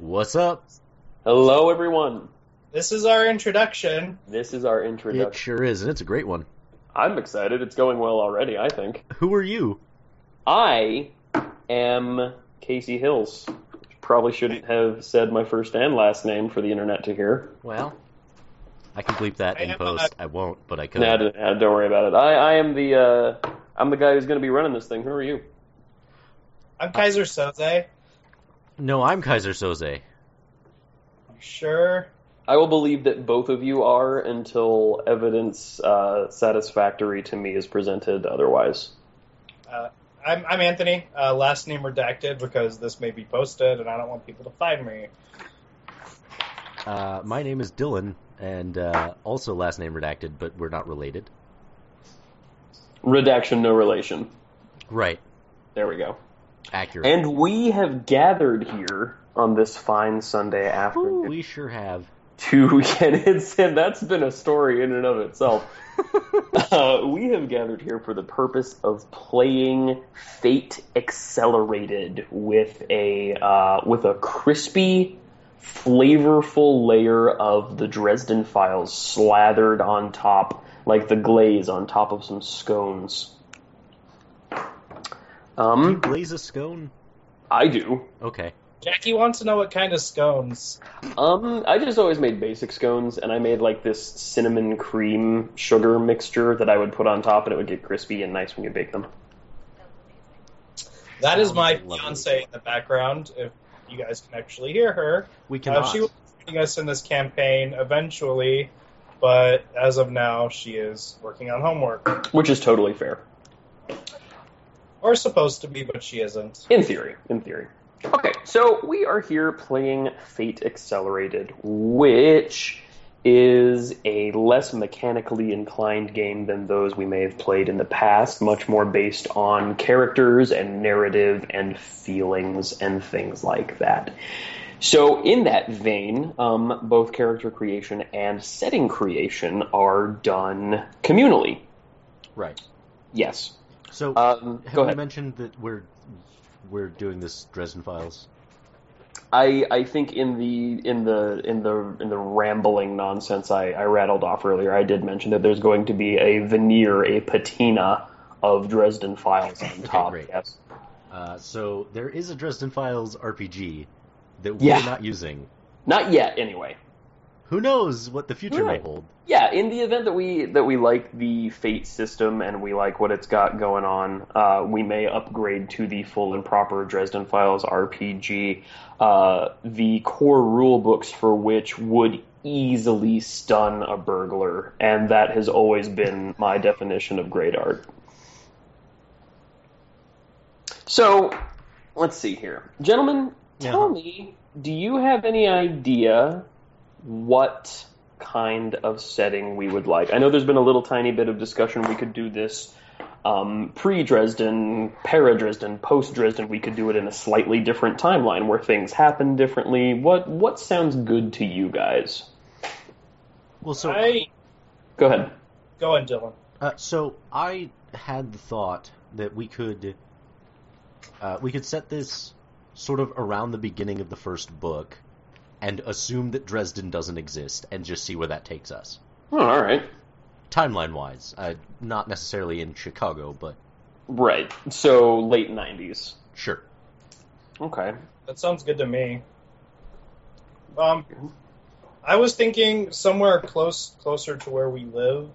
What's up? Hello, everyone. This is our introduction. It sure is, and it's a great one. I'm excited. It's going well already, I think. Who are you? I am Casey Hills. Probably shouldn't have said my first and last name for the internet to hear. Well, I can bleep that in post. I won't, but I could. No, don't worry about it. I am the I'm the guy who's going to be running this thing. Who are you? I'm Kaiser Soze. No, I'm Kaiser Soze. Sure. I will believe that both of you are until evidence satisfactory to me is presented otherwise. I'm Anthony, last name redacted because this may be posted and I don't want people to find me. My name is Dylan, and also last name redacted, but we're not related. Redaction, no relation. Right. There we go. Accurate. And we have gathered here on this fine Sunday afternoon. Ooh, we sure have. And that's been a story in and of itself. We have gathered here for the purpose of playing Fate Accelerated with a crispy, flavorful layer of the Dresden Files slathered on top, like the glaze on top of some scones. Do you glaze a scone? I do. Okay. Jackie wants to know what kind of scones. I just always made basic scones, and I made, like, this cinnamon cream sugar mixture that I would put on top, and it would get crispy and nice when you bake them. That is my fiancé in the background, if you guys can actually hear her. We cannot. She was joining us in this campaign eventually, but as of now, she is working on homework. Which is totally fair. Or supposed to be, but she isn't. In theory. Okay, so we are here playing Fate Accelerated, which is a less mechanically inclined game than those we may have played in the past, much more based on characters and narrative and feelings and things like that. So in that vein, both character creation and setting creation are done communally. Right. Yes. So have we mentioned that we're doing this Dresden Files? I think in the rambling nonsense I rattled off earlier, I did mention that there's going to be a veneer, a patina of Dresden Files on top. Okay, yes. So there is a Dresden Files RPG that we're not using. Not yet, anyway. Who knows what the future might hold? Yeah, in the event that we like the Fate system and we like what it's got going on, we may upgrade to the full and proper Dresden Files RPG. The core rule books for which would easily stun a burglar, and that has always been my definition of great art. So, let's see here, gentlemen. Tell me, do you have any idea what kind of setting we would like? I know there's been a little tiny bit of discussion. We could do this pre-Dresden, para-Dresden, post-Dresden. We could do it in a slightly different timeline where things happen differently. What sounds good to you guys? Well, so go ahead. Go ahead, Dylan. So I had the thought that we could set this sort of around the beginning of the first book, and assume that Dresden doesn't exist, and just see where that takes us. Oh, all right. Timeline-wise, not necessarily in Chicago, but... Right, so late 90s. Sure. Okay. That sounds good to me. I was thinking somewhere closer to where we live,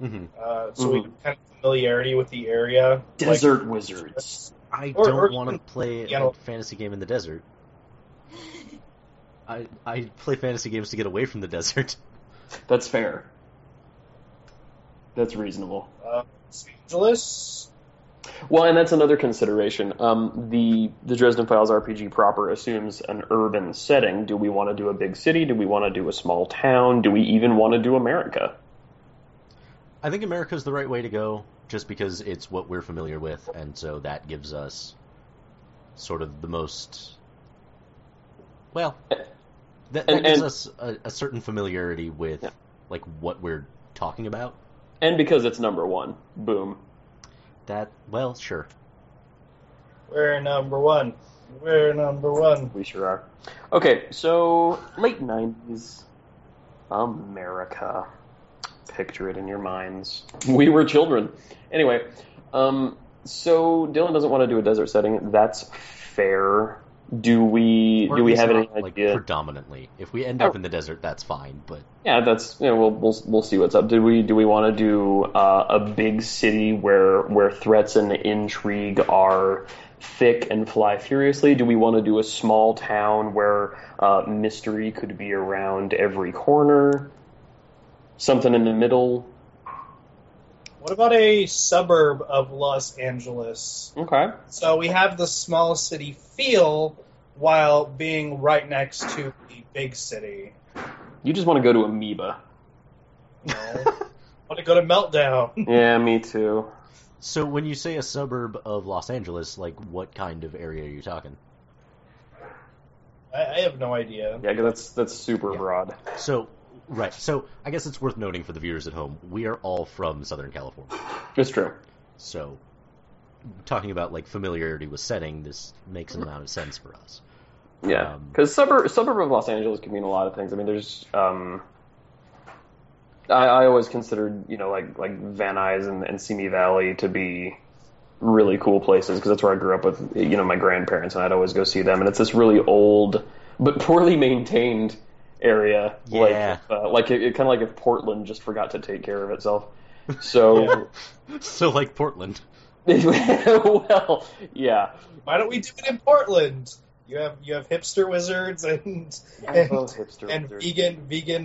we have kind of familiarity with the area. Desert like, Wizards. I don't want to play a fantasy game in the desert. I play fantasy games to get away from the desert. That's fair. That's reasonable. Los Angeles? Well, and that's another consideration. The Dresden Files RPG proper assumes an urban setting. Do we want to do a big city? Do we want to do a small town? Do we even want to do America? I think America's the right way to go, just because it's what we're familiar with, and so that gives us sort of the most... Well... That gives us a certain familiarity with, like, what we're talking about. And because it's number one. Boom. Sure. We're number one. We're number one. We sure are. Okay, so late 90s, America. Picture it in your minds. We were children. Anyway, so Dylan doesn't want to do a desert setting. That's fair. Do we have any idea? Like, predominantly, if we end up in the desert, that's fine. But yeah, we'll see what's up. Do we want to do a big city where threats and intrigue are thick and fly furiously? Do we want to do a small town where mystery could be around every corner? Something in the middle. What about a suburb of Los Angeles? Okay. So we have the small city feel while being right next to the big city. You just want to go to Amoeba. No. I want to go to Meltdown. Yeah, me too. So when you say a suburb of Los Angeles, like, what kind of area are you talking? I have no idea. Yeah, that's super broad. So... Right, so I guess it's worth noting for the viewers at home, we are all from Southern California. That's true. So, talking about, like, familiarity with setting, this makes an amount of sense for us. Yeah, because suburb of Los Angeles can mean a lot of things. I mean, there's, I always considered, you know, like Van Nuys and Simi Valley to be really cool places, because that's where I grew up with, you know, my grandparents, and I'd always go see them, and it's this really old, but poorly maintained area, yeah. Like it kind of like if Portland just forgot to take care of itself. So, so like Portland. Well, yeah. Why don't we do it in Portland? You have hipster wizards and vegan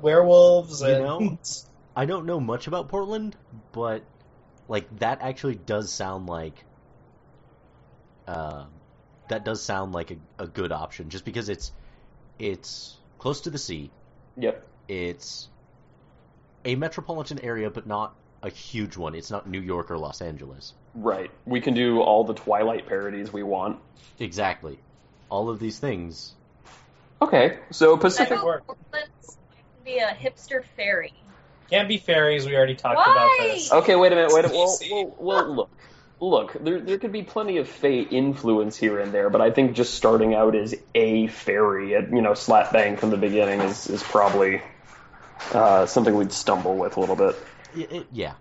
werewolves. You know, I don't know much about Portland, but like that actually does sound like. That does sound like a good option, just because it's close to the sea. Yep. It's a metropolitan area, but not a huge one. It's not New York or Los Angeles. Right. We can do all the Twilight parodies we want. Exactly. All of these things. Okay. So Pacific. Portland's be a hipster ferry. Can't be ferries. We already talked about this. Okay. Wait a minute. We'll look. Look, there could be plenty of Fey influence here and there, but I think just starting out as a fairy, at, you know, slap bang from the beginning is probably something we'd stumble with a little bit. Yeah.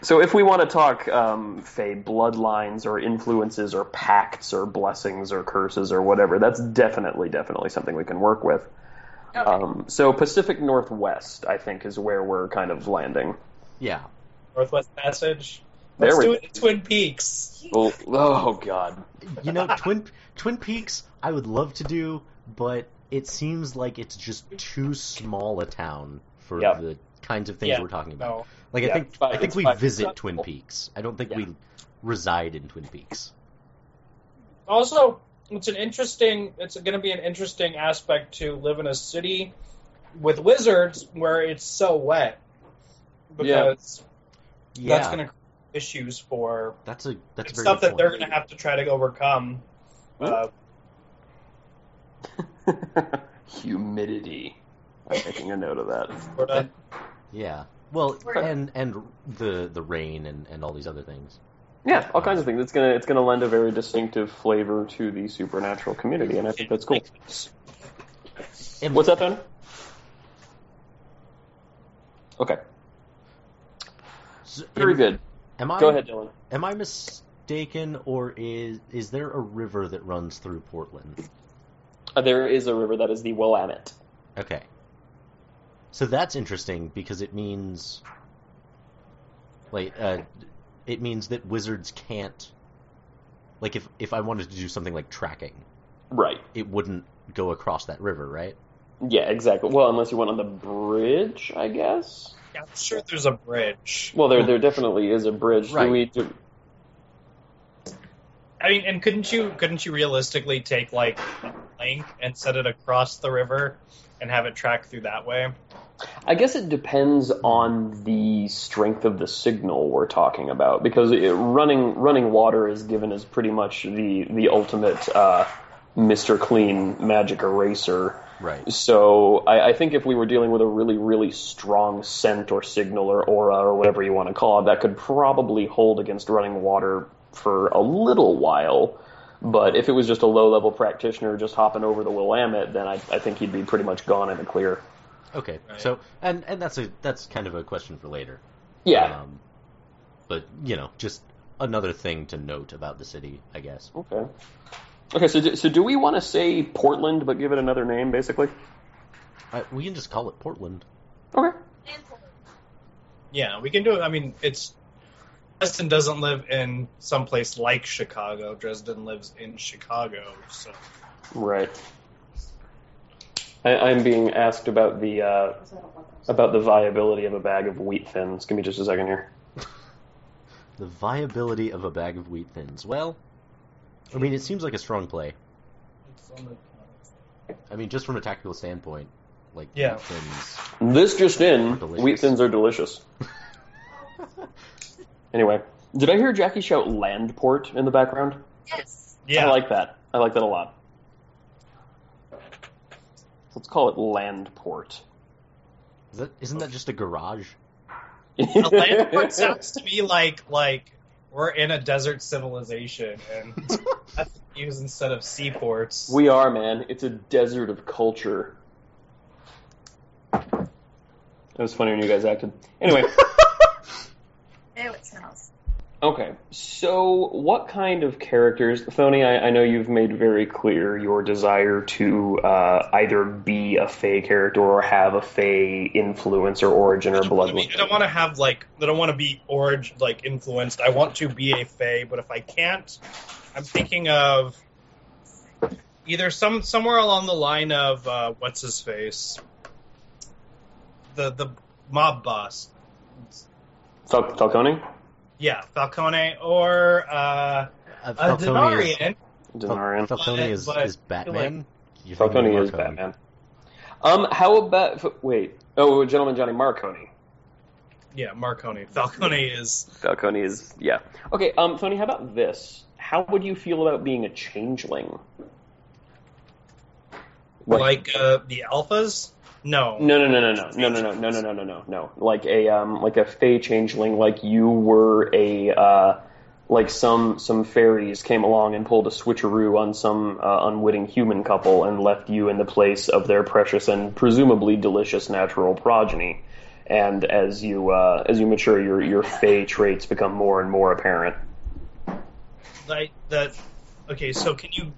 So if we want to talk Fey bloodlines or influences or pacts or blessings or curses or whatever, that's definitely something we can work with. Okay. So Pacific Northwest, I think, is where we're kind of landing. Yeah. Northwest Passage. Let's do it in Twin Peaks. Oh, God. You know, Twin Peaks, I would love to do, but it seems like it's just too small a town for the kinds of things we're talking about. No. Like, yeah, I think we visit Twin Peaks. I don't think we reside in Twin Peaks. Also, it's going to be an interesting aspect to live in a city with wizards where it's so wet. Because that's going to issues for that's stuff that they're going to have to try to overcome. Humidity. I'm making a note of that. Yeah. Well, and the rain and all these other things. Yeah, all kinds of things. It's gonna lend a very distinctive flavor to the supernatural community, and I think that's cool. What's that, Ben? Okay. Very good. Go ahead, Dylan. Am I mistaken, or is there a river that runs through Portland? There is a river that is the Willamette. Okay. So that's interesting because it means, like, it means that wizards can't, like, if I wanted to do something like tracking, right, it wouldn't go across that river, right? Yeah, exactly. Well, unless you went on the bridge, I guess. I'm sure there's a bridge. Well, there definitely is a bridge. Right. I mean, and couldn't you realistically take, like, a plank and set it across the river and have it track through that way? I guess it depends on the strength of the signal we're talking about, because running water is given as pretty much the ultimate Mr. Clean magic eraser. Right. So I think if we were dealing with a really, really strong scent or signal or aura or whatever you want to call it, that could probably hold against running water for a little while. But if it was just a low-level practitioner just hopping over the Willamette, then I think he'd be pretty much gone in the clear. Okay, right. So and that's kind of a question for later. Yeah. But you know, just another thing to note about the city, I guess. Okay. Okay, so do we want to say Portland, but give it another name, basically? We can just call it Portland. Okay. Yeah, we can do it. I mean, it's. Dresden doesn't live in some place like Chicago. Dresden lives in Chicago, so. Right. I'm being asked about the viability of a bag of wheat thins. Give me just a second here. The viability of a bag of wheat thins. Well, I mean, it seems like a strong play. I mean, just from a tactical standpoint, like yeah. Wheat thins. This just in, delicious. Wheat thins are delicious. Anyway, did I hear Jackie shout Landport in the background? Yes. Yeah. I like that. I like that a lot. Let's call it Landport. Isn't that just a garage? A Landport sounds to me like we're in a desert civilization, and that's what we use instead of seaports. We are, man. It's a desert of culture. That was funny when you guys acted. Anyway. It smells. Okay, so what kind of characters... Thony, I know you've made very clear your desire to either be a Fae character or have a Fae influence or origin or bloodline. I don't want to have, like... I don't want to be influenced. I want to be a Fae, but if I can't, I'm thinking of either somewhere along the line of... what's-his-face? The mob boss. Falcone? Yeah, Falcone or a Denarian. Denarian. Falcone is Batman? Like, Falcone is Batman. How about... Wait. Oh, gentleman Johnny Marcone. Yeah, Marcone. Falcone is... Yeah. Okay, Tony, how about this? How would you feel about being a changeling? Like the alphas? No. Like a Fae changeling, like you were a like some fairies came along and pulled a switcheroo on some unwitting human couple and left you in the place of their precious and presumably delicious natural progeny. And as you mature, your Fae traits become more and more apparent. Like that. Okay, so can you?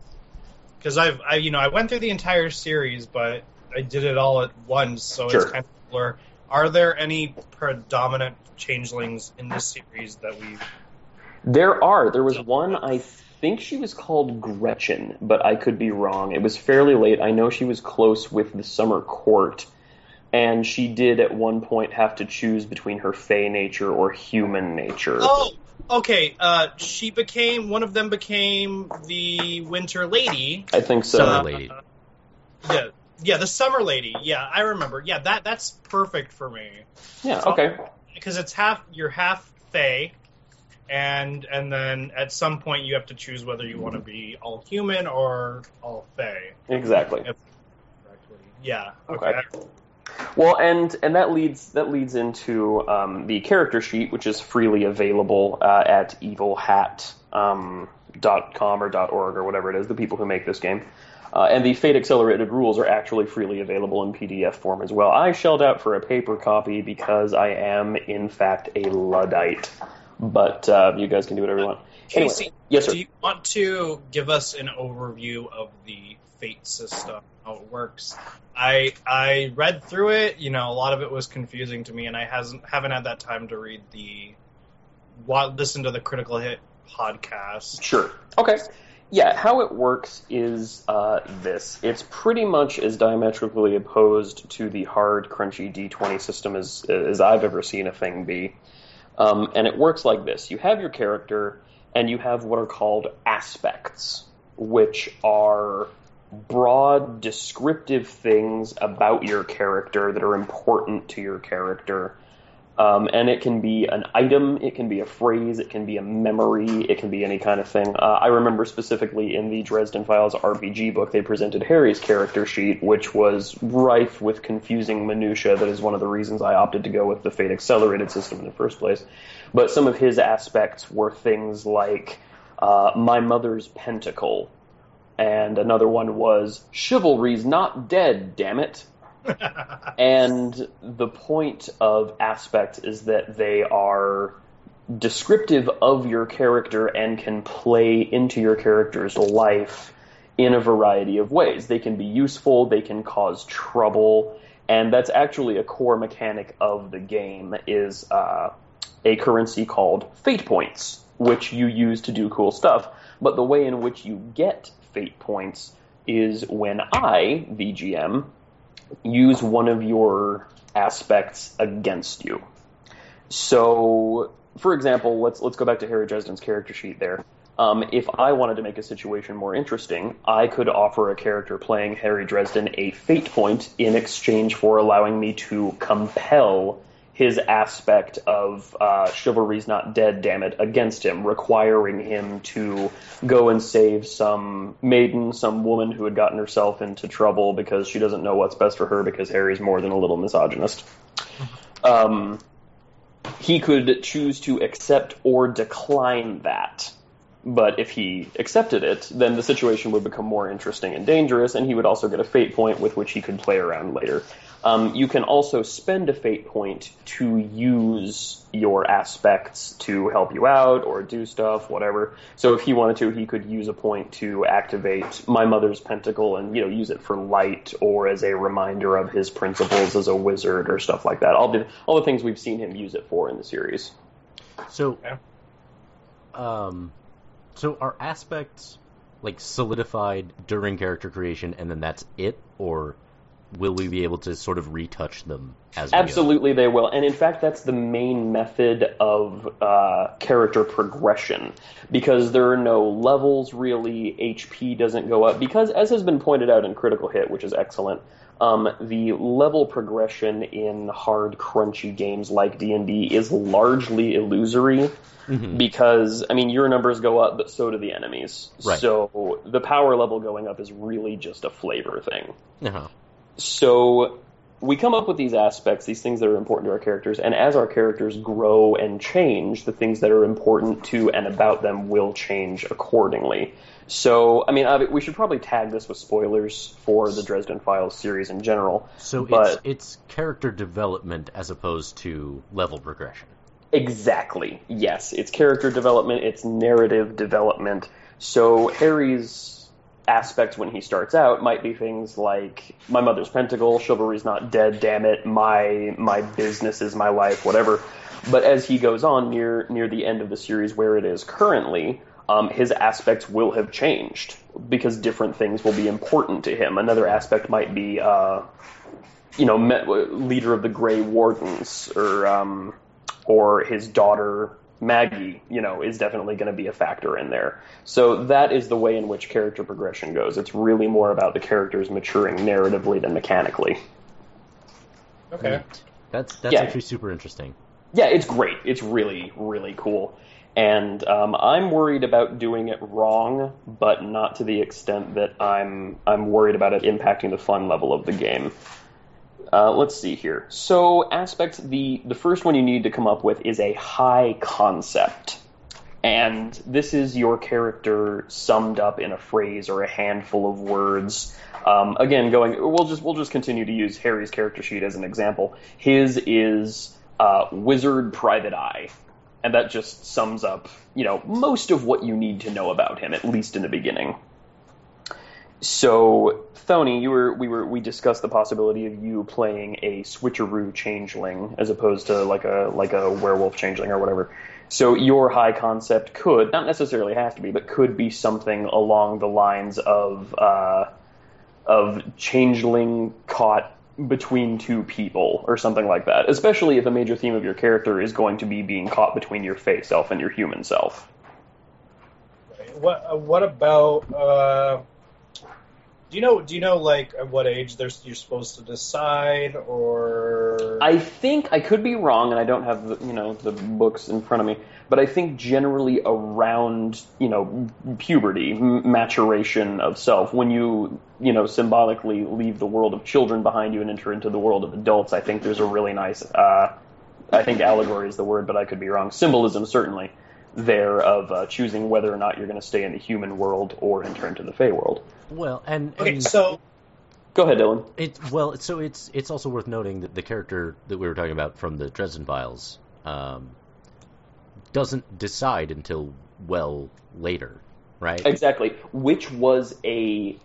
Because I went through the entire series, but. I did it all at once, so sure. It's kind of blur. Are there any predominant changelings in this series that we've... There are. There was one, I think she was called Gretchen, but I could be wrong. It was fairly late. I know she was close with the Summer Court, and she did at one point have to choose between her Fae nature or human nature. Oh, okay. One of them became the Winter Lady. I think so. Summer Lady. Yeah. Yeah, the Summer Lady. Yeah, I remember. Yeah, that's perfect for me. Yeah, okay. Because it's you're half Fae, and then at some point you have to choose whether you want to be all human or all Fae. Exactly. Yeah. Okay. Well, and that leads into the character sheet, which is freely available at evilhat.com or .org or whatever it is. The people who make this game. And the Fate Accelerated rules are actually freely available in PDF form as well. I shelled out for a paper copy because I am, in fact, a Luddite. But you guys can do whatever you want. Anyway, Casey, yes, sir. Do you want to give us an overview of the Fate system, how it works? I read through it. You know, a lot of it was confusing to me, and I haven't had that time to read listen to the Critical Hit podcast. Sure. Okay. Yeah, how it works is this. It's pretty much as diametrically opposed to the hard, crunchy D20 system as I've ever seen a thing be. And it works like this. You have your character, and you have what are called aspects, which are broad, descriptive things about your character that are important to your character. And it can be an item, it can be a phrase, it can be a memory, it can be any kind of thing. I remember specifically in the Dresden Files RPG book, they presented Harry's character sheet, which was rife with confusing minutiae. That is one of the reasons I opted to go with the Fate Accelerated system in the first place. But some of his aspects were things like My Mother's Pentacle. And another one was, Chivalry's Not Dead, Damn It. And the point of aspect is that they are descriptive of your character and can play into your character's life in a variety of ways. They can be useful, they can cause trouble, and that's actually a core mechanic of the game, is a currency called Fate Points, which you use to do cool stuff. But the way in which you get Fate Points is when I, the GM, use one of your aspects against you. So, for example, let's go back to Harry Dresden's character sheet there. If I wanted to make a situation more interesting, I could offer a character playing Harry Dresden a Fate Point in exchange for allowing me to compel his aspect of Chivalry's Not Dead, Damn It, against him, requiring him to go and save some maiden, some woman who had gotten herself into trouble because she doesn't know what's best for her because Harry's more than a little misogynist. He could choose to accept or decline that. But if he accepted it, then the situation would become more interesting and dangerous, and he would also get a Fate Point with which he could play around later. You can also spend a Fate Point to use your aspects to help you out or do stuff, whatever. So if he wanted to, he could use a point to activate My Mother's Pentacle and, use it for light or as a reminder of his principles as a wizard or stuff like that. All the things we've seen him use it for in the series. So, So are aspects, solidified during character creation, and then that's it? Or will we be able to sort of retouch them as we Absolutely go? They will. And in fact, that's the main method of character progression. Because there are no levels, really. HP doesn't go up. Because, as has been pointed out in Critical Hit, which is excellent, the level progression in hard, crunchy games like D&D is largely illusory. Mm-hmm. Because, your numbers go up, but so do the enemies. Right. So the power level going up is really just a flavor thing. Uh-huh. So we come up with these aspects, these things that are important to our characters, and as our characters grow and change, the things that are important to and about them will change accordingly. So, we should probably tag this with spoilers for the Dresden Files series in general. So it's character development as opposed to level progression. Exactly, yes. It's character development, it's narrative development. So Harry's aspects when he starts out might be things like My Mother's Pentacle, Chivalry's Not Dead, Damn It, my business is my life, whatever. But as he goes on near the end of the series where it is currently, his aspects will have changed because different things will be important to him. Another aspect might be, leader of the Grey Wardens, or his daughter, Maggie, is definitely going to be a factor in there. So that is the way in which character progression goes. It's really more about the characters maturing narratively than mechanically. Okay. That's actually super interesting. Yeah, it's great. It's really, really cool. And I'm worried about doing it wrong, but not to the extent that I'm worried about it impacting the fun level of the game. Let's see here. So, aspects, the first one you need to come up with is a high concept. And this is your character summed up in a phrase or a handful of words. We'll just continue to use Harry's character sheet as an example. His is Wizard Private Eye. And that just sums up, most of what you need to know about him, at least in the beginning. So, Thony, we discussed the possibility of you playing a switcheroo changeling as opposed to like a werewolf changeling or whatever. So your high concept could not necessarily have to be, but could be something along the lines of changeling caught between two people or something like that. Especially if a major theme of your character is going to be being caught between your fey self and your human self. What about Do you know, at what age you're supposed to decide, or...? I think, I could be wrong, and I don't have, the books in front of me, but I think generally around, puberty, maturation of self, when you, symbolically leave the world of children behind you and enter into the world of adults, I think there's a really nice, I think allegory is the word, but I could be wrong, symbolism, certainly, there of choosing whether or not you're going to stay in the human world or enter into the Fey world. Well, and so go ahead, Dylan. It's also worth noting that the character that we were talking about from the Dresden Files doesn't decide until well later, right? Exactly, which was a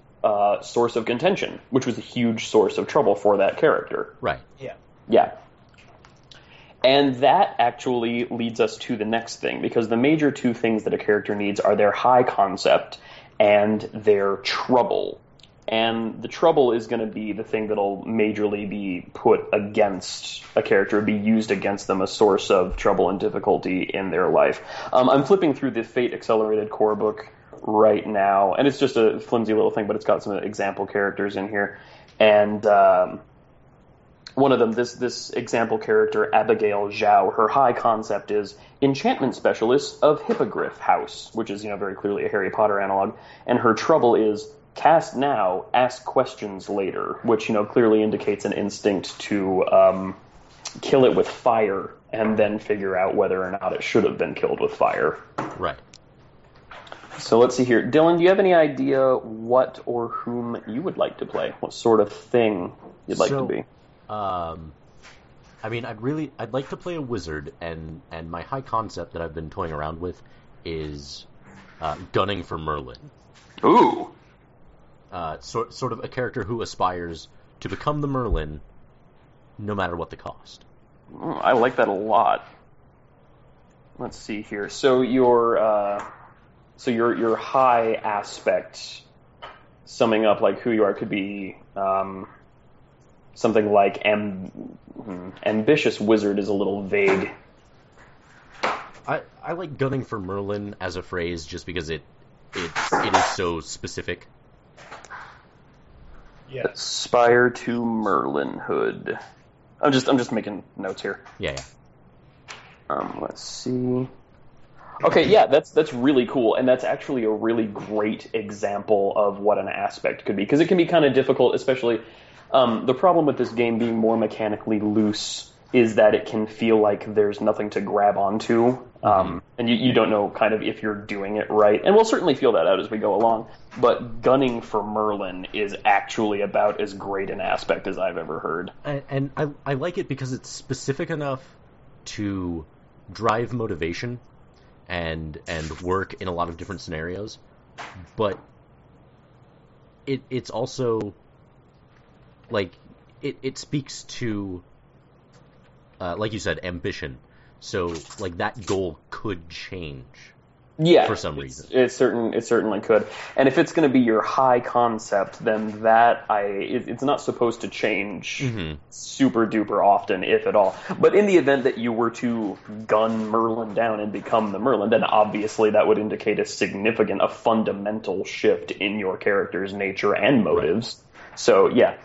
source of contention, which was a huge source of trouble for that character. Right. Yeah. Yeah. And that actually leads us to the next thing, because the major two things that a character needs are their high concept and their trouble. And the trouble is going to be the thing that'll majorly be put against a character, be used against them, a source of trouble and difficulty in their life. I'm flipping through the Fate Accelerated core book right now, and it's just a flimsy little thing, but it's got some example characters in here. And one of them, this example character, Abigail Zhao, her high concept is enchantment specialist of Hippogriff House, which is, very clearly a Harry Potter analog. And her trouble is cast now, ask questions later, which, clearly indicates an instinct to kill it with fire and then figure out whether or not it should have been killed with fire. Right. So let's see here. Dylan, do you have any idea what or whom you would like to play? What sort of thing you'd like to be? I'd like to play a wizard, and my high concept that I've been toying around with is gunning for Merlin. Ooh! Sort of a character who aspires to become the Merlin, no matter what the cost. Oh, I like that a lot. Let's see here. So your high aspect, summing up like who you are, could be. Something like ambitious wizard is a little vague. I like gunning for Merlin as a phrase just because it is so specific. Yeah. Aspire to Merlinhood. I'm just making notes here. Yeah. Let's see. Okay, yeah, that's really cool, and that's actually a really great example of what an aspect could be, because it can be kind of difficult, especially. The problem with this game being more mechanically loose is that it can feel like there's nothing to grab onto, and you don't know kind of if you're doing it right. And we'll certainly feel that out as we go along, but gunning for Merlin is actually about as great an aspect as I've ever heard. And I like it because it's specific enough to drive motivation and work in a lot of different scenarios, but it's also... Like, it speaks to, like you said, ambition. So, like, that goal could change for some reason. It certainly could. And if it's going to be your high concept, then it's not supposed to change super-duper often, if at all. But in the event that you were to gun Merlin down and become the Merlin, then obviously that would indicate a fundamental shift in your character's nature and motives. Right. So, yeah.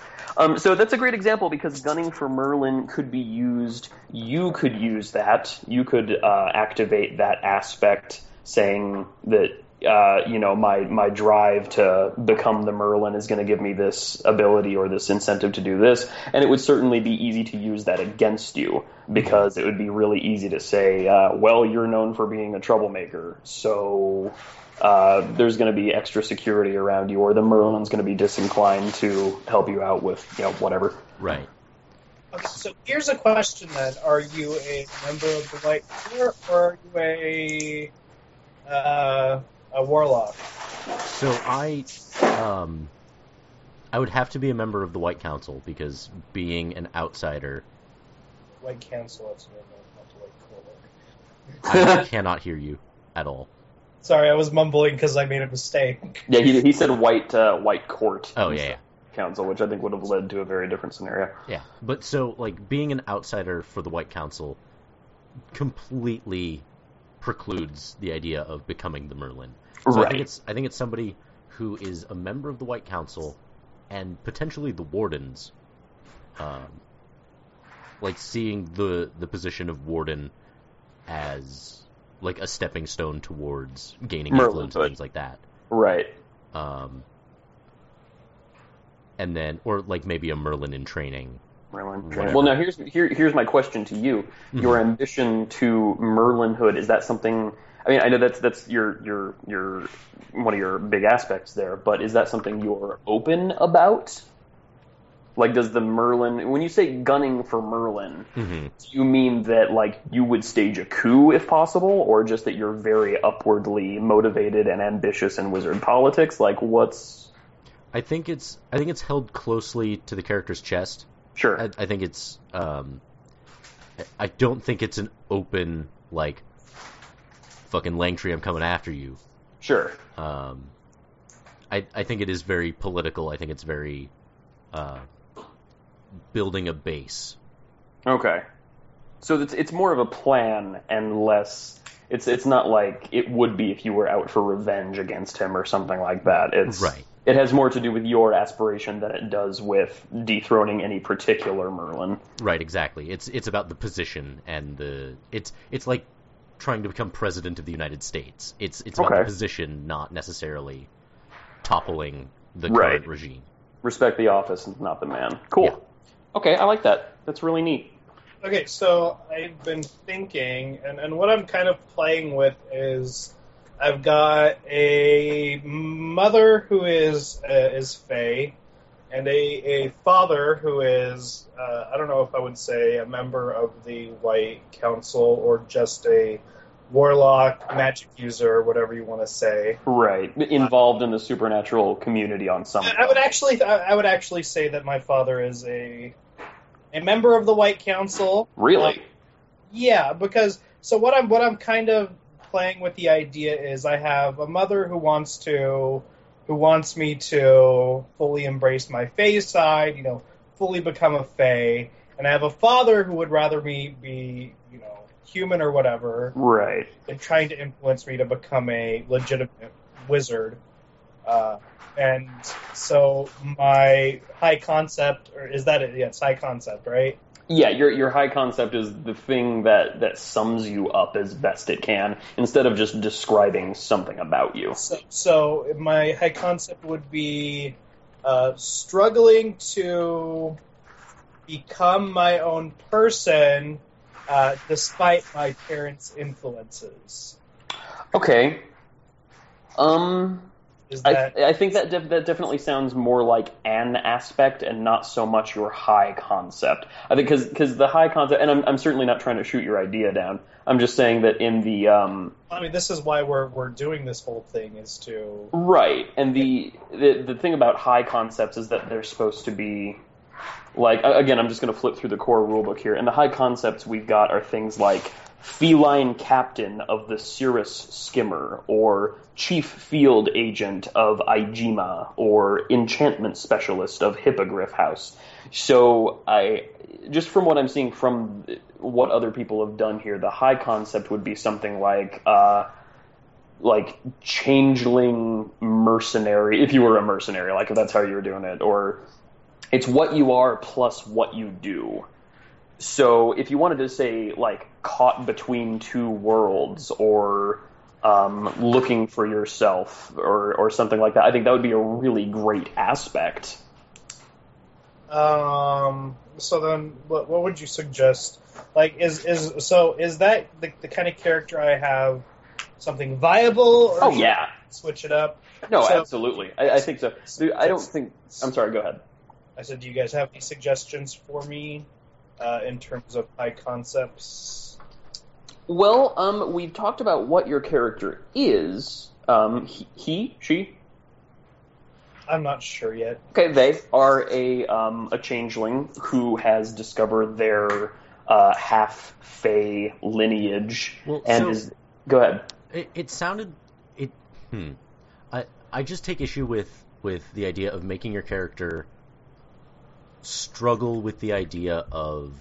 So that's a great example, because gunning for Merlin could be used. You could use that. You could activate that aspect, saying that, my drive to become the Merlin is going to give me this ability or this incentive to do this. And it would certainly be easy to use that against you, because it would be really easy to say, you're known for being a troublemaker, so... there's going to be extra security around you, or the Merlin's going to be disinclined to help you out with, whatever. Right. Okay, so here's a question then. Are you a member of the White Court, or are you a warlock? So I would have to be a member of the White Council, because being an outsider... White Council, that's not the White Court. I cannot hear you at all. Sorry, I was mumbling because I made a mistake. Yeah, he said white court. Oh, yeah. Council, which I think would have led to a very different scenario. Yeah, but so, like, being an outsider for the White Council completely precludes the idea of becoming the Merlin. So right. I think it's somebody who is a member of the White Council and potentially the Wardens. Seeing the position of Warden as... like a stepping stone towards gaining influence and things like that. Right. And then, or like maybe a Merlin in training. Well, now here's my question to you. Your ambition to Merlinhood, is that something... I mean, I know that's your one of your big aspects there, but is that something you're open about? Like, does the Merlin... When you say gunning for Merlin, mm-hmm. do you mean that, like, you would stage a coup if possible, or just that you're very upwardly motivated and ambitious in wizard politics? Like, what's... I think it's held closely to the character's chest. Sure. I think it's... I don't think it's an open, like, fucking Langtree, I'm coming after you. Sure. I think it is very political. I think it's very... building a base. Okay. So it's more of a plan and less... It's not like it would be if you were out for revenge against him or something like that. It's, right. It has more to do with your aspiration than it does with dethroning any particular Merlin. Right, exactly. It's about the position and the... It's like trying to become president of the United States. It's about the position, not necessarily toppling the current regime. Respect the office, not the man. Cool. Yeah. Okay, I like that. That's really neat. Okay, so I've been thinking, and what I'm kind of playing with is I've got a mother who is Fae, and a father who is, I don't know if I would say a member of the White Council or just a warlock, magic user, whatever you want to say. Right. Involved in the supernatural community on some level. I would actually say that my father is a member of the White Council. Really? Yeah, because so what I'm kind of playing with the idea is I have a mother who wants me to fully embrace my Fae side, you know, fully become a Fae, and I have a father who would rather me be, you know, human or whatever, right? And trying to influence me to become a legitimate wizard, and so my high concept, or is that it? Yeah, it's high concept, right? Yeah, your high concept is the thing that sums you up as best it can, instead of just describing something about you. So my high concept would be struggling to become my own person. Despite my parents' influences. Okay. I think that that definitely sounds more like an aspect and not so much your high concept. I think because the high concept, and I'm certainly not trying to shoot your idea down. I'm just saying that in the I mean, this is why we're doing this whole thing is to right. And the thing about high concepts is that they're supposed to be. Like, again, I'm just going to flip through the core rulebook here. And the high concepts we've got are things like feline captain of the Cirrus Skimmer, or chief field agent of Ijima, or enchantment specialist of Hippogriff House. So I, just from what I'm seeing from what other people have done here, the high concept would be something like changeling mercenary, if you were a mercenary, like if that's how you were doing it, or... It's what you are plus what you do. So if you wanted to say, like, caught between two worlds or looking for yourself or something like that, I think that would be a really great aspect. So then what would you suggest? Like, is that the kind of character I have something viable? Or switch it up? No, so, absolutely. I think so. I don't think... I'm sorry, go ahead. I said, do you guys have any suggestions for me in terms of high concepts? Well, we've talked about what your character is. He, she? I'm not sure yet. Okay, they are a changeling who has discovered their half-fae lineage. Well, and so is... Go ahead. It sounded... I just take issue with the idea of making your character... struggle with the idea of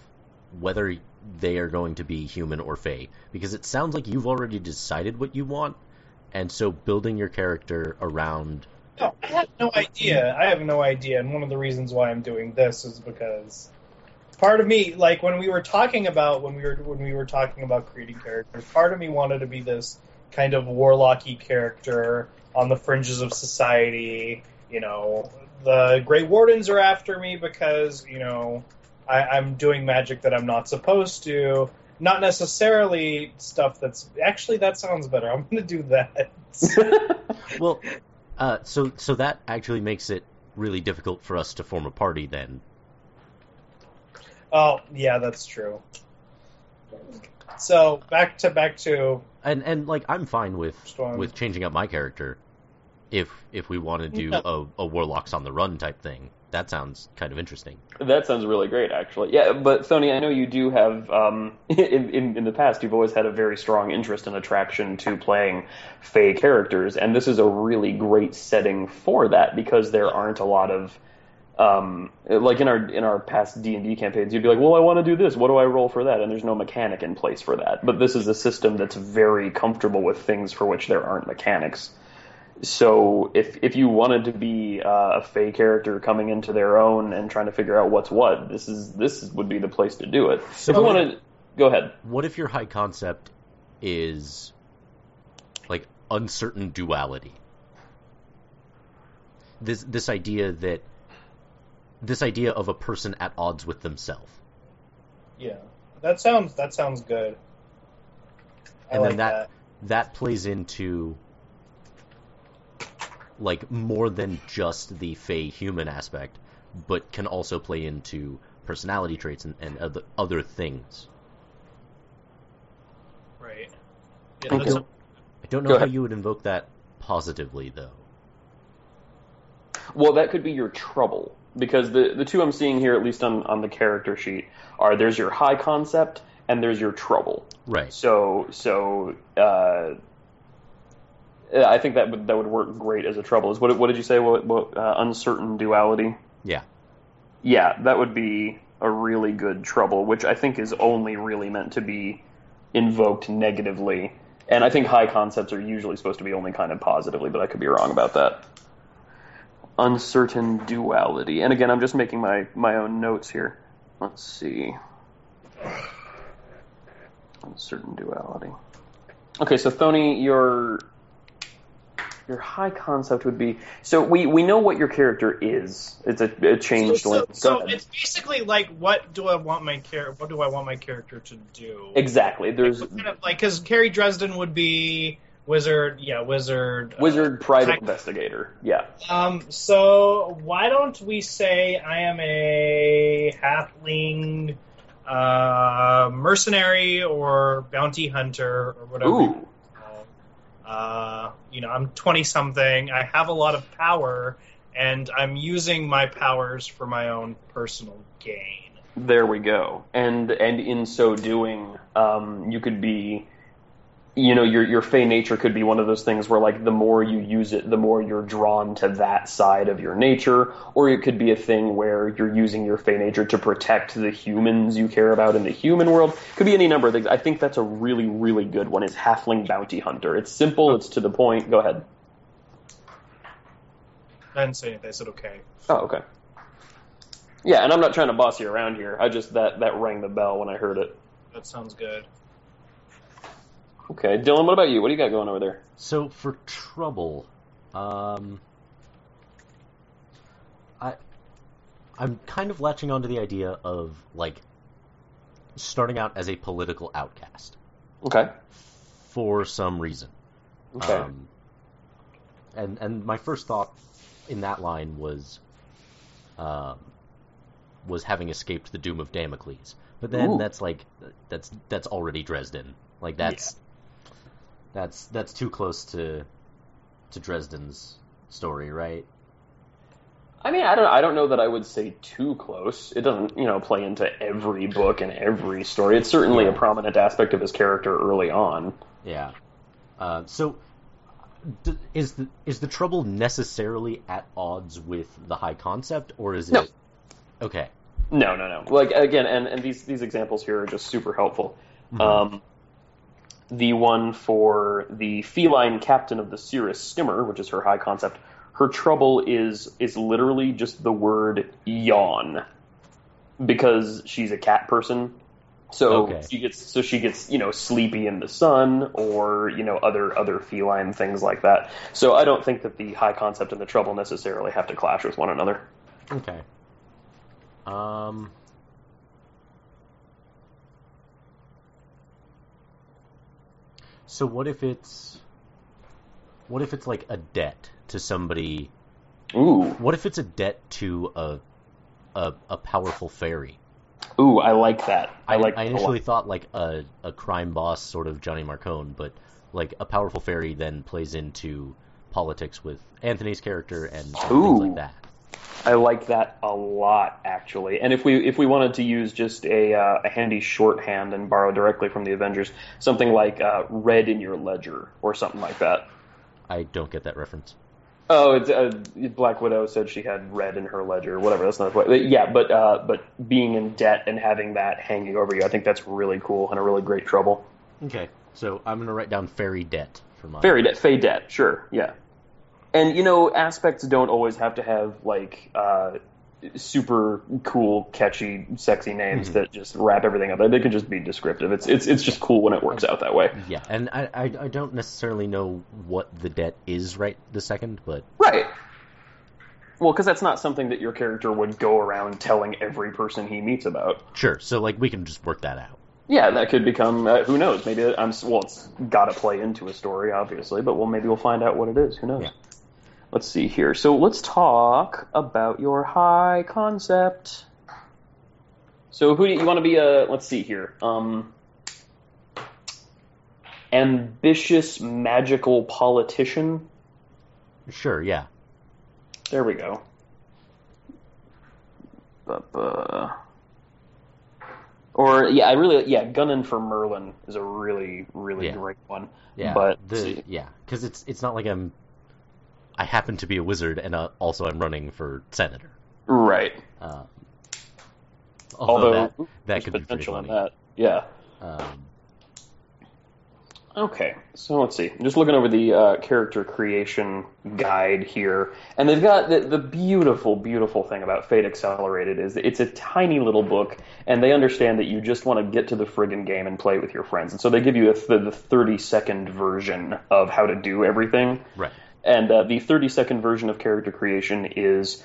whether they are going to be human or fae, because it sounds like you've already decided what you want, and so building your character around... No, I have no idea. And one of the reasons why I'm doing this is because part of me, like when we were talking about creating characters, part of me wanted to be this kind of warlocky character on the fringes of society, you know. The Grey Wardens are after me because, you know, I'm doing magic that I'm not supposed to. Not necessarily stuff that's... Actually, that sounds better. I'm going to do that. Well, so that actually makes it really difficult for us to form a party, then. Oh, yeah, that's true. So, back to... And like, I'm fine with changing up my character if we want to do a Warlocks on the Run type thing. That sounds kind of interesting. That sounds really great, actually. Yeah, but Sony, I know you do have, in the past, you've always had a very strong interest and attraction to playing Fae characters, and this is a really great setting for that, because there aren't a lot of, like in our past D&D campaigns, you'd be like, well, I want to do this, what do I roll for that? And there's no mechanic in place for that. But this is a system that's very comfortable with things for which there aren't mechanics. So if you wanted to be a Fae character coming into their own and trying to figure out what's what, this would be the place to do it. So if you want to... Go ahead. What if your high concept is, like, uncertain duality? This idea of a person at odds with themselves. Yeah. That sounds good. That plays into... like, more than just the Fae human aspect, but can also play into personality traits and other things. Right. Yeah, I don't know how you would invoke that positively, though. Well, that could be your trouble, because the two I'm seeing here, at least on the character sheet, are there's your high concept and there's your trouble. Right. So I think that would work great as a trouble. Is what did you say? What uncertain duality? Yeah, that would be a really good trouble, which I think is only really meant to be invoked negatively. And I think high concepts are usually supposed to be only kind of positively, but I could be wrong about that. Uncertain duality. And again, I'm just making my own notes here. Let's see. Uncertain duality. Okay, so Thony, your high concept would be... So we know what your character is. It's a changeling. So it's basically like, what do I want my character to do? Exactly. There's like, because Carrie Dresden would be wizard. Wizard, private investigator. Yeah. So why don't we say I am a halfling mercenary or bounty hunter or whatever. Ooh. I'm 20-something, I have a lot of power, and I'm using my powers for my own personal gain. There we go. And in so doing, you could be, your Fae nature could be one of those things where, like, the more you use it, the more you're drawn to that side of your nature, or it could be a thing where you're using your Fae nature to protect the humans you care about in the human world. Could be any number of things. I think that's a really, really good one, is Halfling Bounty Hunter. It's simple, it's to the point. Go ahead. I didn't say anything, I said okay. Oh, okay. Yeah, and I'm not trying to boss you around here, I just, that rang the bell when I heard it. That sounds good. Okay, Dylan, what about you? What do you got going over there? So, for trouble, I'm kind of latching onto the idea of, like, starting out as a political outcast. Okay. For some reason. Okay. And my first thought in that line was having escaped the doom of Damocles. But then Ooh. That's, like, that's already Dresden. Like, that's... Yeah. That's too close to Dresden's story, right? I mean, I don't know that I would say too close. It doesn't, play into every book and every story. It's certainly a prominent aspect of his character early on. Yeah. So, is the trouble necessarily at odds with the high concept, or is it? No. Okay. No. Like, again, and these examples here are just super helpful. Mm-hmm. The one for the feline captain of the Cirrus Skimmer, which is her high concept, her trouble is literally just the word yawn, because she's a cat person. So okay. she gets sleepy in the sun, or other feline things like that. So I don't think that the high concept and the trouble necessarily have to clash with one another. Okay. So what if it's like a debt to somebody? Ooh. What if it's a debt to a powerful fairy? Ooh, I like that. I initially thought like a crime boss sort of Johnny Marcone, but like a powerful fairy then plays into politics with Anthony's character and things like that. I like that a lot, actually. And if we wanted to use just a handy shorthand and borrow directly from the Avengers, something like "read in your ledger" or something like that. I don't get that reference. Oh, it's, Black Widow said she had red in her ledger, whatever. That's not the point. Yeah, but being in debt and having that hanging over you, I think that's really cool and a really great trouble. Okay, so I'm going to write down fairy debt for my... Fairy debt, fey debt, sure, yeah. And, you know, aspects don't always have to have, like, super cool, catchy, sexy names that just wrap everything up. They can just be descriptive. It's just cool when it works out that way. Yeah, and I don't necessarily know what the debt is right this second, but... Right. Well, because that's not something that your character would go around telling every person he meets about. Sure, so, like, we can just work that out. Yeah, that could become, who knows, maybe it's got to play into a story, obviously, but maybe we'll find out what it is, who knows. Yeah. Let's see here. So let's talk about your high concept. So who do you want to be? Let's see here. Ambitious magical politician. Sure. Yeah. There we go. Gunnin' for Merlin is a really, really great one. Yeah. But because it's not like I happen to be a wizard, and also I'm running for senator. Right. Although that could be pretty funny. That. Yeah. Okay, so let's see. I'm just looking over the character creation guide here, and they've got the beautiful, beautiful thing about Fate Accelerated is that it's a tiny little book, and they understand that you just want to get to the friggin' game and play with your friends, and so they give you the 30-second version of how to do everything. Right. And the 30-second version of character creation is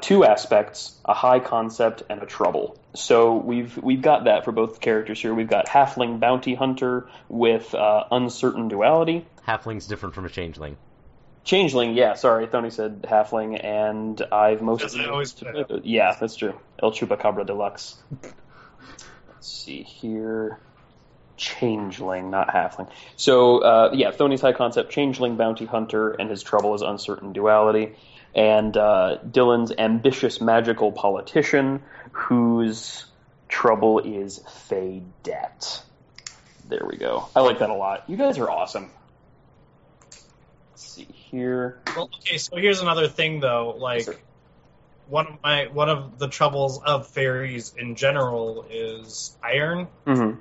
two aspects, a high concept and a trouble. So we've got that for both characters here. We've got Halfling Bounty Hunter with uncertain duality. Halfling's different from a changeling. Changeling, yeah, sorry. Tony said Halfling, and I've mostly... Yeah, that's true. El Chupacabra Deluxe. Let's see here... Changeling, not halfling. So, Thony's high concept, Changeling, Bounty Hunter, and his trouble is uncertain duality. And Dylan's ambitious magical politician, whose trouble is fey debt. There we go. I like that a lot. You guys are awesome. Let's see here. Well, okay, so here's another thing, though. Like, one of the troubles of fairies in general is iron. Mm-hmm.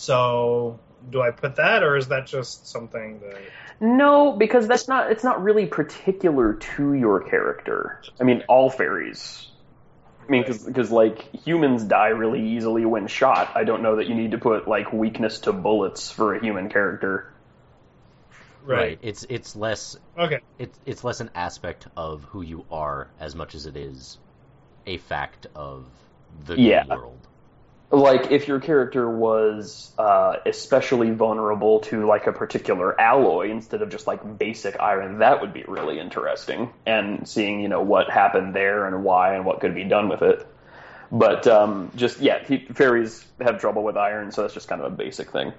So, do I put that, or is that just something that... No, because it's not really particular to your character. I mean, all fairies. I mean, because, like, humans die really easily when shot. I don't know that you need to put, like, weakness to bullets for a human character. Right. It's less... Okay. It's less an aspect of who you are as much as it is a fact of the world. Like, if your character was especially vulnerable to, like, a particular alloy instead of just, like, basic iron, that would be really interesting. And seeing, you know, what happened there and why and what could be done with it. But fairies have trouble with iron, so that's just kind of a basic thing.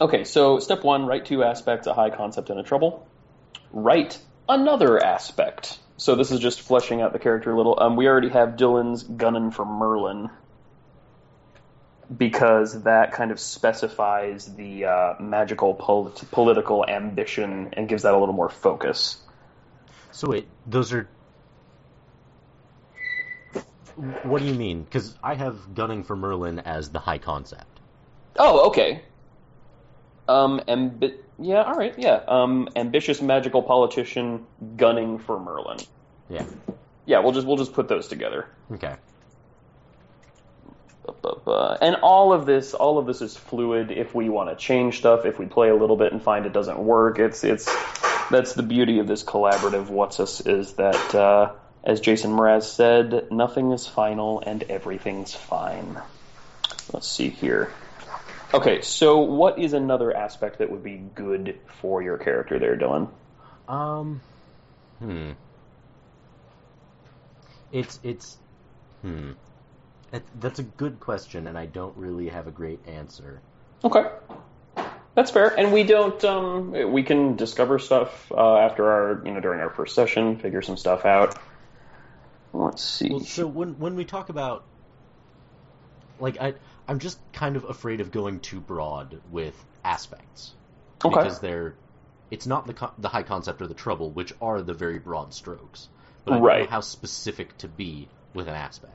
Okay, so step one, write two aspects, a high concept and a trouble. Write another aspect. So this is just fleshing out the character a little. We already have Dylan's Gunnin' for Merlin, because that kind of specifies the magical political ambition and gives that a little more focus. So wait, those are... What do you mean? Because I have Gunning for Merlin as the high concept. Oh, okay. Ambitious magical politician, Gunning for Merlin. Yeah. Yeah, we'll just put those together. Okay. And all of this is fluid. If we want to change stuff, if we play a little bit and find it doesn't work, that's the beauty of this collaborative Whatsus, is that as Jason Mraz said, nothing is final and everything's fine. Let's see here. Okay, so what is another aspect that would be good for your character there, Dylan? That's a good question, and I don't really have a great answer. Okay. That's fair, and we don't, we can discover stuff after our, during our first session, figure some stuff out. Let's see. Well, so when we talk about, like, I'm just kind of afraid of going too broad with aspects. Okay. Because it's not the high concept or the trouble, which are the very broad strokes. But I don't know how specific to be with an aspect.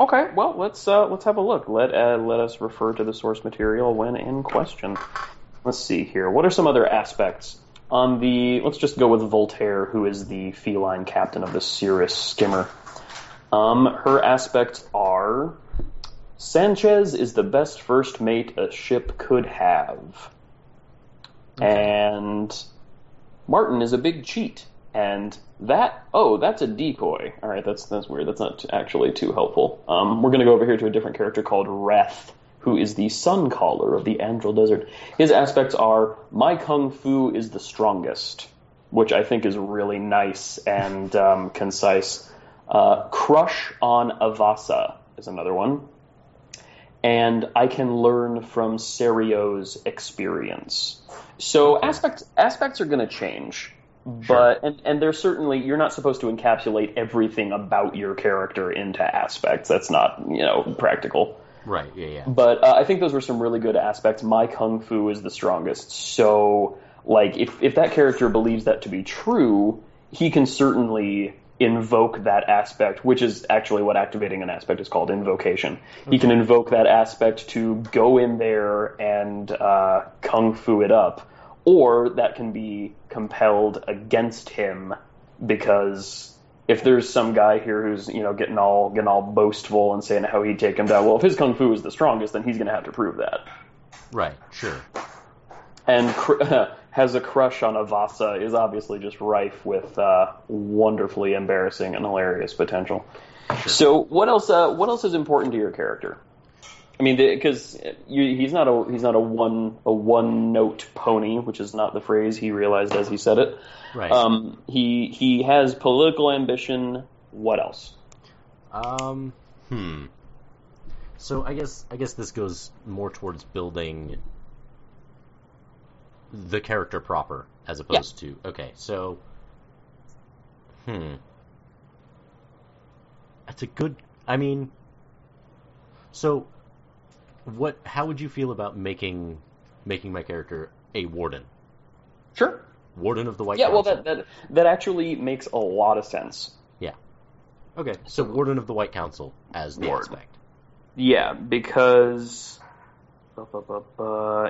Okay, well, let's have a look. Let us refer to the source material when in question. Let's see here. What are some other aspects? Let's just go with Voltaire, who is the feline captain of the Cirrus skimmer. Her aspects are... Sanchez is the best first mate a ship could have. Okay. And Martin is a big cheat. And that's a decoy. All right, that's weird. That's not actually too helpful. We're going to go over here to a different character called Wrath, who is the sun caller of the Andral Desert. His aspects are, my kung fu is the strongest, which I think is really nice and concise. Crush on Avasa is another one. And I can learn from Serio's experience. So aspects are going to change. But sure. and there's certainly, you're not supposed to encapsulate everything about your character into aspects. That's not, practical. Right, yeah. But I think those were some really good aspects. My kung fu is the strongest. So, like, if that character believes that to be true, he can certainly invoke that aspect, which is actually what activating an aspect is called, invocation. Okay. He can invoke that aspect to go in there and kung fu it up. Or that can be compelled against him, because if there's some guy here who's getting all boastful and saying how he'd take him down, well, if his kung fu is the strongest, then he's going to have to prove that. Right, sure. And has a crush on Avasa is obviously just rife with wonderfully embarrassing and hilarious potential. Sure. So what else? What else is important to your character? I mean, because he's not a one-note pony, which is not the phrase he realized as he said it. Right. He has political ambition. What else? So I guess this goes more towards building the character proper as opposed to okay. So, that's a good. I mean, so. How would you feel about making my character a warden? Sure. Warden of the White Council. Yeah, well, that actually makes a lot of sense. Yeah. Okay, so Warden of the White Council as the aspect. Yeah, because...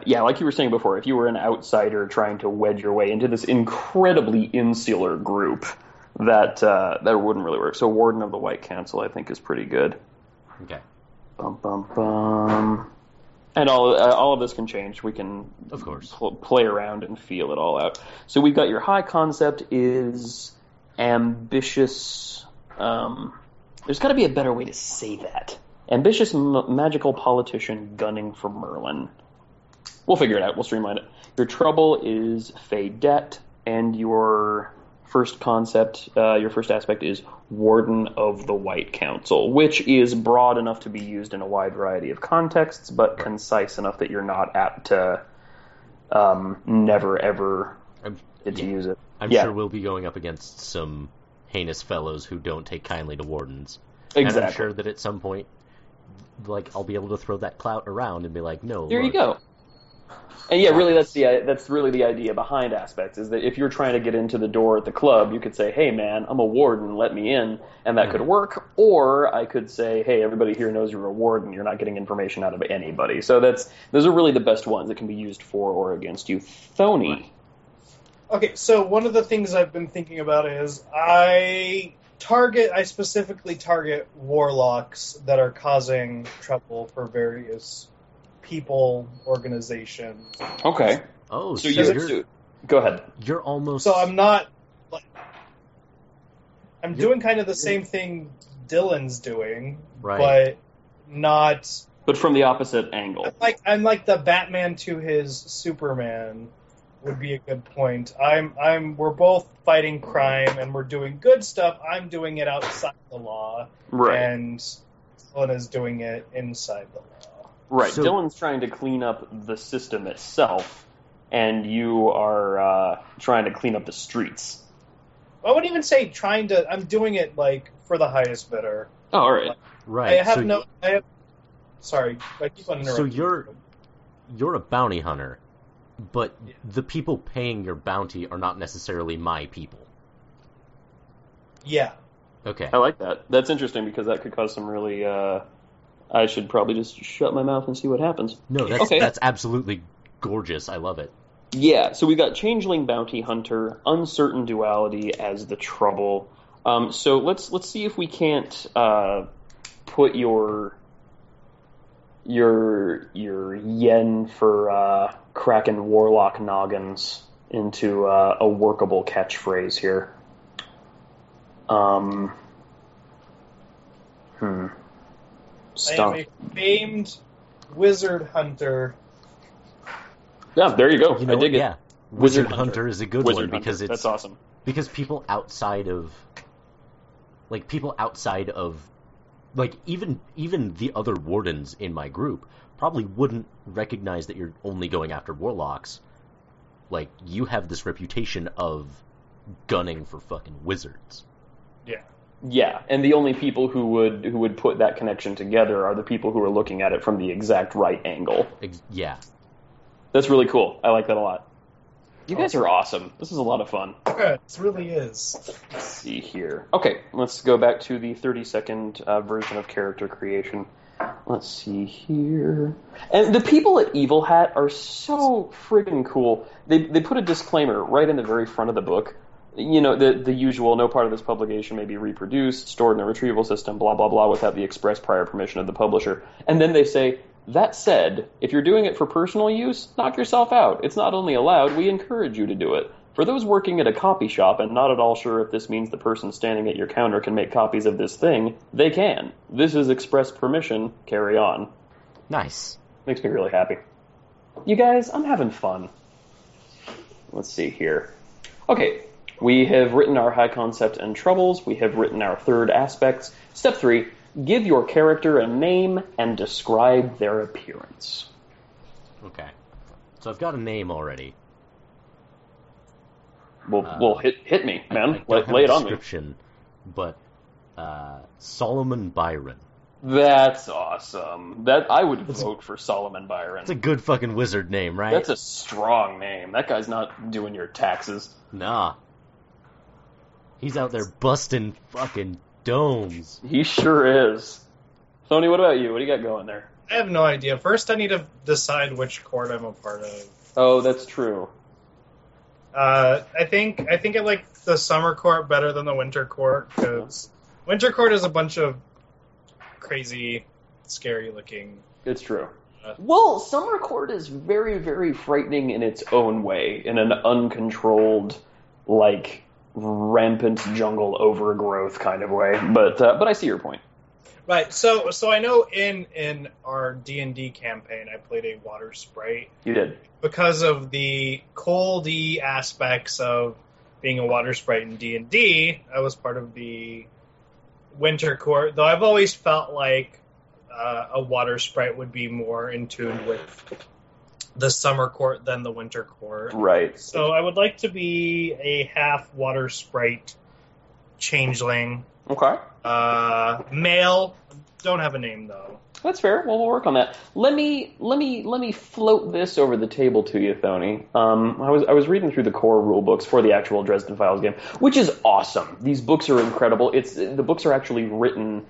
Yeah, like you were saying before, if you were an outsider trying to wedge your way into this incredibly insular group, that wouldn't really work. So Warden of the White Council, I think, is pretty good. Okay. And all of this can change. We can, of course, play around and feel it all out. So we've got your high concept is ambitious. There's got to be a better way to say that. Ambitious magical politician gunning for Merlin. We'll figure it out. We'll streamline it. Your trouble is Fey Debt, and your first concept, your first aspect is Warden of the White Council, which is broad enough to be used in a wide variety of contexts, but concise enough that you're not apt to never, ever get to use it. I'm sure we'll be going up against some heinous fellows who don't take kindly to wardens. Exactly. And I'm sure that at some point, like, I'll be able to throw that clout around and be like, no, there you go. And yeah, really, that's really the idea behind aspects, is that if you're trying to get into the door at the club, you could say, hey, man, I'm a warden, let me in, and that could work. Or I could say, hey, everybody here knows you're a warden, you're not getting information out of anybody. So those are really the best ones that can be used for or against you. Thony. Okay, so one of the things I've been thinking about is I specifically target warlocks that are causing trouble for various people, organization. Okay. Oh, so you're go ahead. You're almost. So I'm not. Like, I'm doing kind of the same thing Dylan's doing, right. But not but from the opposite angle. I'm like the Batman to his Superman would be a good point. We're both fighting crime and we're doing good stuff. I'm doing it outside the law, right? And Dylan is doing it inside the law, right? So, Dylan's trying to clean up the system itself, and you are trying to clean up the streets. I wouldn't even say trying to. I'm doing it like for the highest bidder. Oh, all right, like, right. Sorry, I keep on interrupting. So you're a bounty hunter, but the people paying your bounty are not necessarily my people. Yeah. Okay. I like that. That's interesting because that could cause some really. I should probably just shut my mouth and see what happens. No, that's absolutely gorgeous. I love it. Yeah, so we got Changeling, Bounty Hunter, Uncertain Duality as the trouble. So let's see if we can't put your yen for Kraken Warlock noggins into a workable catchphrase here. Stop. I am a famed wizard hunter. Yeah, there you go. You know, I dig it. Yeah. Wizard Hunter is a good wizard one because that's awesome. Because people outside of even the other wardens in my group probably wouldn't recognize that you're only going after warlocks. Like, you have this reputation of gunning for fucking wizards. Yeah. Yeah, and the only people who would put that connection together are the people who are looking at it from the exact right angle. Yeah. That's really cool. I like that a lot. You guys are awesome. This is a lot of fun. Yeah, this really is. Let's see here. Okay, let's go back to the 30-second version of character creation. Let's see here. And the people at Evil Hat are so friggin' cool. They put a disclaimer right in the very front of the book. You know, the usual, no part of this publication may be reproduced, stored in a retrieval system, blah, blah, blah, without the express prior permission of the publisher. And then they say... That said, if you're doing it for personal use, knock yourself out. It's not only allowed, we encourage you to do it. For those working at a copy shop and not at all sure if this means the person standing at your counter can make copies of this thing, they can. This is express permission. Carry on. Nice. Makes me really happy. You guys, I'm having fun. Let's see here. Okay, we have written our high concept and troubles. We have written our third aspects. Step 3. Give your character a name and describe their appearance. Okay. So I've got a name already. Well, hit me, man. Lay it on me. Description, but Solomon Byron. That's awesome. I would vote for Solomon Byron. That's a good fucking wizard name, right? That's a strong name. That guy's not doing your taxes. Nah. He's out there busting fucking... domes. He sure is. Tony, what about you? What do you got going there? I have no idea. First, I need to decide which court I'm a part of. Oh, that's true. I think I like the Summer Court better than the Winter Court, because Winter Court is a bunch of crazy, scary-looking... It's true. Well, Summer Court is very, very frightening in its own way, in an uncontrolled, like... rampant jungle overgrowth kind of way, but I see your point. Right, so I know in our D&D campaign, I played a water sprite. You did. Because of the coldy aspects of being a water sprite in D&D, I was part of the Winter Court, though I've always felt like a water sprite would be more in tune with the Summer Court than the Winter Court. Right. So I would like to be a half water sprite changeling. Okay. Male. Don't have a name though. That's fair. Well, we'll work on that. Let me float this over the table to you, Thony. I was reading through the core rule books for the actual Dresden Files game, which is awesome. These books are incredible. The books are actually written.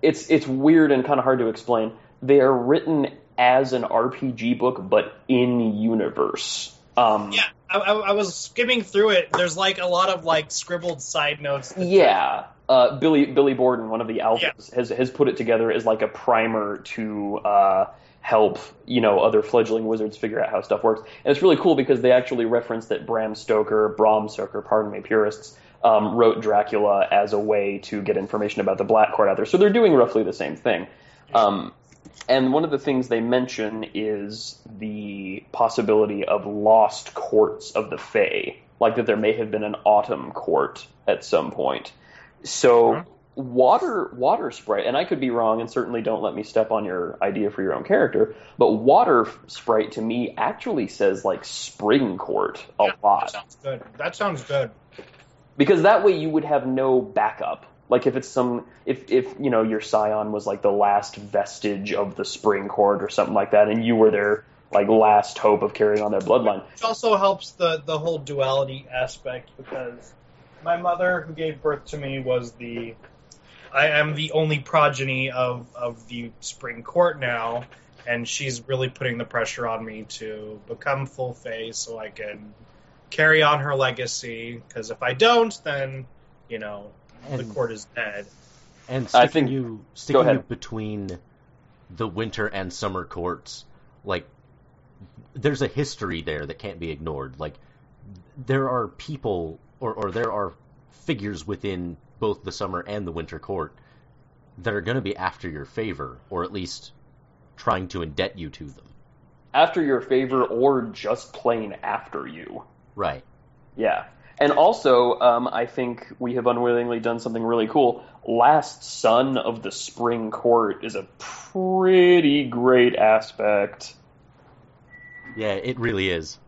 It's weird and kind of hard to explain. They are written as an RPG book, but in universe. I was skimming through it. There's like a lot of like scribbled side notes. Yeah, Billy Borden, one of the alphas, has put it together as like a primer to help other fledgling wizards figure out how stuff works. And it's really cool because they actually reference that Bram Stoker, pardon me, purists, wrote Dracula as a way to get information about the Black Court out there. So they're doing roughly the same thing. And one of the things they mention is the possibility of lost courts of the Fae, like that there may have been an autumn court at some point. So water sprite, and I could be wrong, and certainly don't let me step on your idea for your own character, but water sprite to me actually says like Spring Court a lot. That sounds good. Because that way you would have no backup. Like if it's if your scion was like the last vestige of the Spring Court or something like that, and you were their like last hope of carrying on their bloodline. Which also helps the whole duality aspect, because my mother, who gave birth to me, was I am the only progeny of the Spring Court now, and she's really putting the pressure on me to become full Fae so I can carry on her legacy, because if I don't, then, the court is dead. And sticking you between the winter and summer courts, like, there's a history there that can't be ignored. Like, there are people, or there are figures within both the summer and the winter court that are going to be after your favor, or at least trying to indebt you to them. After your favor, or just plain after you. Right. Yeah. And also, I think we have unwillingly done something really cool. Last Son of the Spring Court is a pretty great aspect. Yeah, it really is.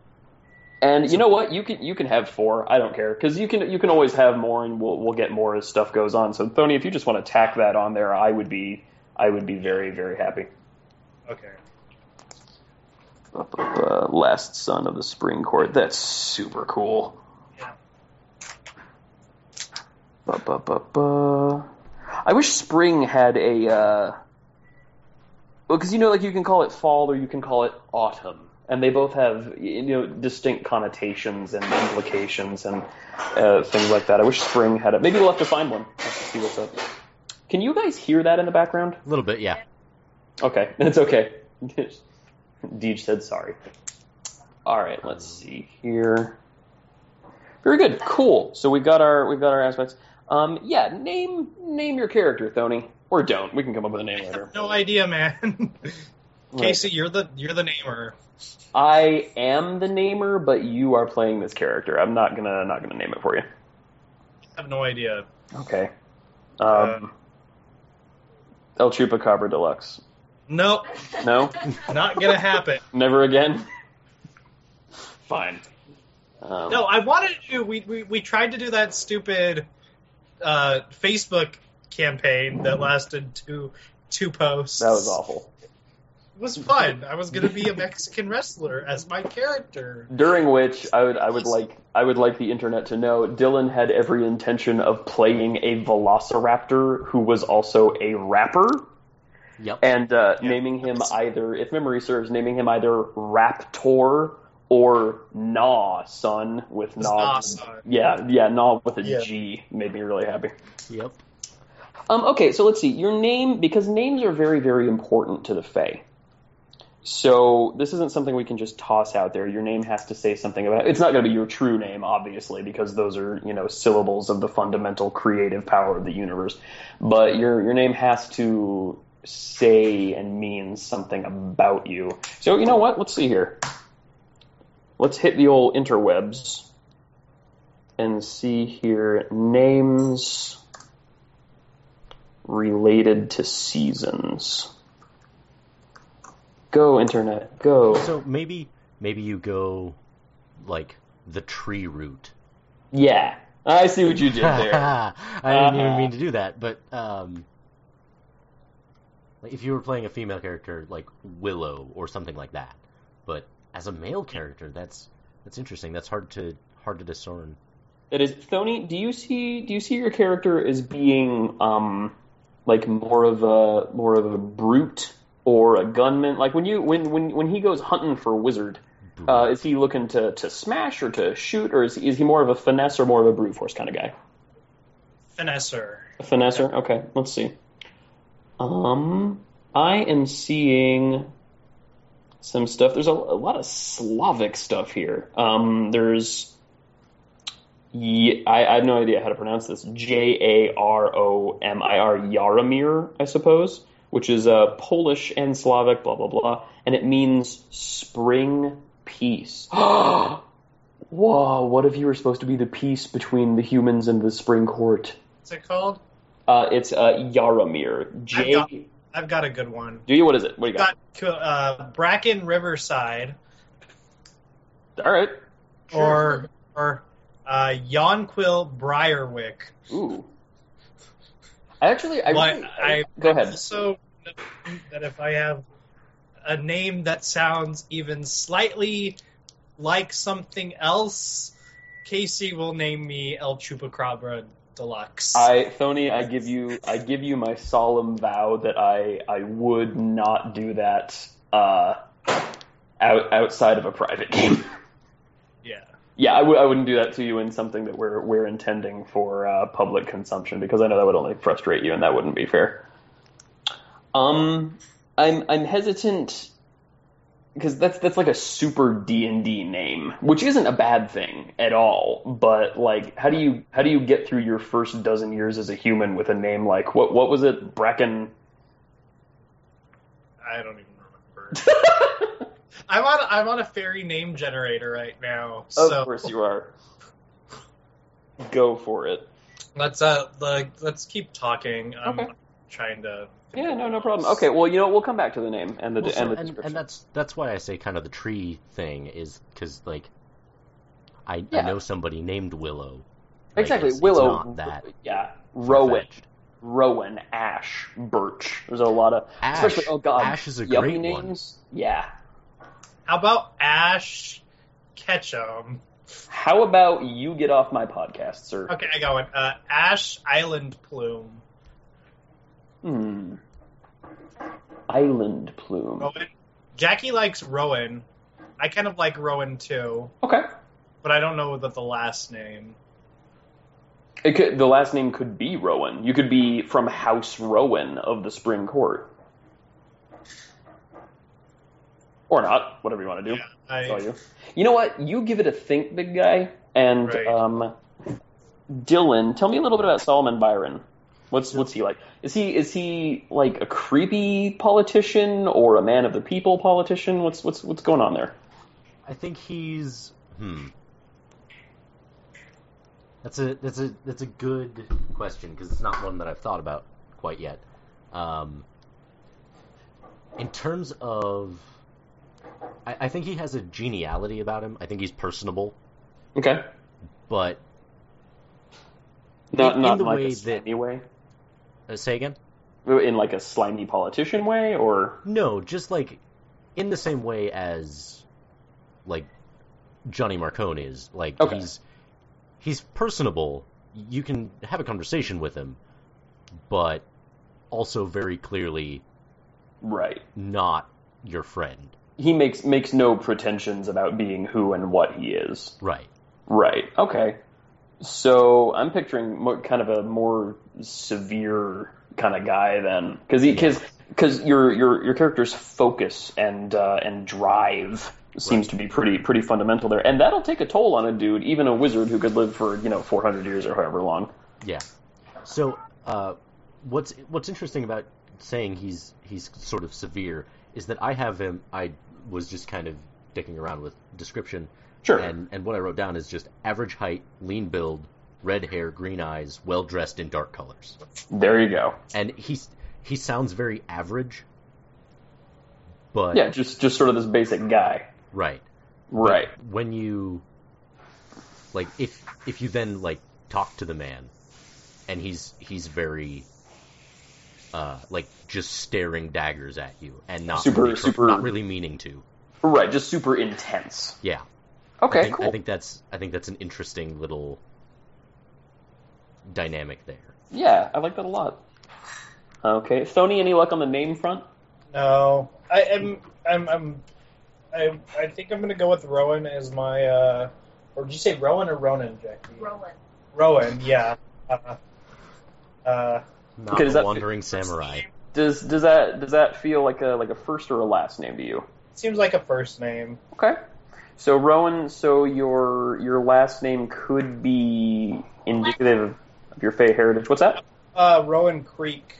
And you know what? You can have 4. I don't care, because you can always have more, and we'll get more as stuff goes on. So, Tony, if you just want to tack that on there, I would be very, very happy. Okay. Last Son of the Spring Court. That's super cool. I wish spring had a... well, because, you can call it fall or you can call it autumn. And they both have, distinct connotations and implications and things like that. I wish spring had it. Maybe we'll have to find one. Let's see what's up. Can you guys hear that in the background? A little bit, yeah. Okay, it's okay. Deej said sorry. All right, let's see here. Very good, cool. So we've got our aspects. Yeah, name your character, Tony, or don't. We can come up with a name later. I have no idea, man. Casey, you're the namer. I am the namer, but you are playing this character. I'm not gonna name it for you. I have no idea. Okay. El Chupacabra Deluxe. Nope. No. Not gonna happen. Never again. Fine. No, I wanted to do... We tried to do that stupid Facebook campaign that lasted two posts. That was awful. It was fun. I was going to be a Mexican wrestler as my character. During which I would like the internet to know Dylan had every intention of playing a velociraptor who was also a rapper. Yep. And naming him either, if memory serves, Raptor or Gnaw Son with Gnaw. Yeah, Gnaw with a G made me really happy. Yep. Okay, so let's see. Your name, because names are very, very important to the Fae. So this isn't something we can just toss out there. Your name has to say something about it. It's not going to be your true name, obviously, because those are, syllables of the fundamental creative power of the universe. But your name has to say and mean something about you. So you know what? Let's see here. Let's hit the old interwebs and see here. Names related to seasons. Go, internet, go. So maybe you go, like, the tree root. Yeah, I see what you did there. I didn't even mean to do that, but if you were playing a female character, like Willow or something like that, but... As a male character, that's interesting. That's hard to discern. It is. Tony, do you see your character as being like more of a brute or a gunman? Like when he goes hunting for a wizard, is he looking to smash or to shoot, or is he more of a finesse or more of a brute force kind of guy? Finesser. A finesser? Okay, let's see. I am seeing some stuff. There's a lot of Slavic stuff here. I have no idea how to pronounce this. Jaromir, I suppose, which is Polish and Slavic, blah, blah, blah, and it means spring peace. Whoa, what if you were supposed to be the peace between the humans and the Spring Court? What's it called? It's Yaramir. I've got a good one. Do you? What is it? What do you got? Bracken Riverside. All right. Sure. Or Yonquil Briarwick. Ooh. Go ahead. I also know that if I have a name that sounds even slightly like something else, Casey will name me El Chupacabra Deluxe. I give you my solemn vow that I would not do that outside of a private game. Yeah, I wouldn't do that to you in something that we're intending for public consumption, because I know that would only frustrate you and that wouldn't be fair. I'm hesitant because that's like a super D&D name, which isn't a bad thing at all. But like, how do you get through your first dozen years as a human with a name like what was it, Bracken? I don't even remember. I'm on a fairy name generator right now. Of course you are. Go for it. Let's keep talking. I'm trying to. Yeah, no problem. Okay, well, you know, we'll come back to the name and the description. And that's why I say kind of the tree thing is because I know somebody named Willow. Like, exactly, Willow. It's not that. Yeah, Rowan, Ash, Birch. There's a lot of Ash, especially Ash is a great names. One. Yeah. How about Ash Ketchum? How about you get off my podcast, sir? Okay, I got one. Ash Island Plume. Island Plume. Rowan. Jackie likes Rowan. I kind of like Rowan, too. Okay. But I don't know about the last name. The last name could be Rowan. You could be from House Rowan of the Spring Court. Or not, whatever you want to do. Yeah, you know what? You give it a think, big guy. And right. Dylan, tell me a little bit about Solomon Byron. What's he like? Is he like a creepy politician or a man of the people politician? What's going on there? I think he's That's a good question because it's not one that I've thought about quite yet. In terms of. I think he has a geniality about him. I think he's personable. Okay. But not in the way that anyway. Say again? In like a slimy politician way, or no, just like in the same way as like Johnny Marcone is. Like he's personable. You can have a conversation with him, but also very clearly not your friend. He makes no pretensions about being who and what he is. Right. Okay. So I'm picturing kind of a more severe kind of guy then, because your character's focus and drive seems to be pretty fundamental there, and that'll take a toll on a dude, even a wizard who could live for 400 years or however long. Yeah. So what's interesting about saying he's sort of severe is that I have him. I was just kind of dicking around with description. Sure. And what I wrote down is just average height, lean build, red hair, green eyes, well dressed in dark colors. There you go. And he sounds very average, but yeah, just sort of this basic guy. Right. But when you like, if you then like talk to the man, and he's very. Like just staring daggers at you and not really meaning to. Right, just super intense. Yeah. Okay, cool. I think that's an interesting little dynamic there. Yeah, I like that a lot. Okay, Sony, any luck on the name front? No, I think I'm gonna go with Rowan as my. Or did you say Rowan or Ronan, Jackie? Rowan. Yeah. Not a wandering samurai. Does that feel like a first or a last name to you? Seems like a first name. Okay. So Rowan, so your last name could be indicative of your Fey heritage. What's that? Rowan Creek.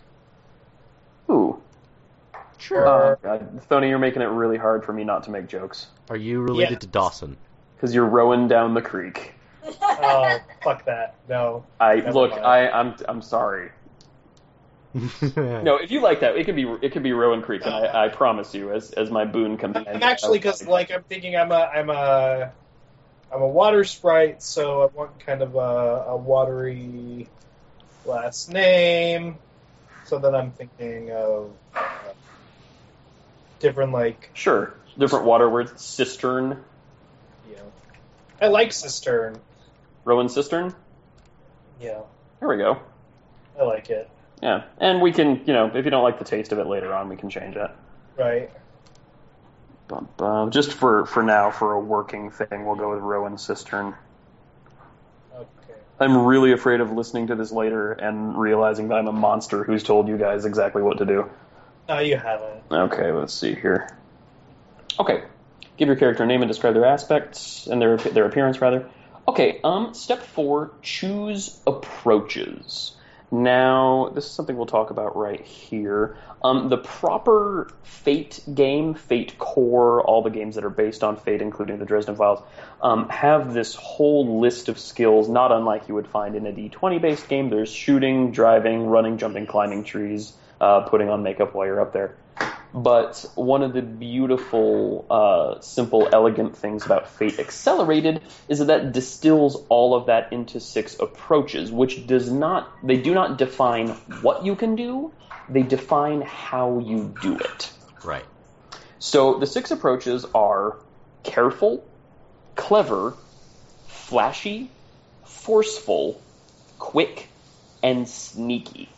Ooh. Sure. Stoney, you're making it really hard for me not to make jokes. Are you related to Dawson? Because you're rowing down the creek. Oh, fuck that. No. I'm sorry. No, if you like that, it could be Rowan Creek, and I promise you, as my boon comes in. I'm actually, because like I'm thinking I'm a water sprite, so I want kind of a watery last name. So then I'm thinking of different different water words. Cistern. Yeah, I like cistern. Rowan Cistern. Yeah. There we go. I like it. Yeah, and we can, if you don't like the taste of it later on, we can change it. Right. Just for now, for a working thing, we'll go with Rowan Cistern. Okay. I'm really afraid of listening to this later and realizing that I'm a monster who's told you guys exactly what to do. No, you haven't. Okay, let's see here. Okay, give your character a name and describe their aspects, and their appearance, rather. Okay, step 4, choose approaches. Now, this is something we'll talk about right here. The proper Fate game, Fate Core, all the games that are based on Fate, including the Dresden Files, have this whole list of skills, not unlike you would find in a D20-based game. There's shooting, driving, running, jumping, climbing trees, putting on makeup while you're up there. But one of the beautiful, simple, elegant things about Fate Accelerated is that distills all of that into 6 approaches, which do not define what you can do, they define how you do it. Right. So the 6 approaches are careful, clever, flashy, forceful, quick, and sneaky.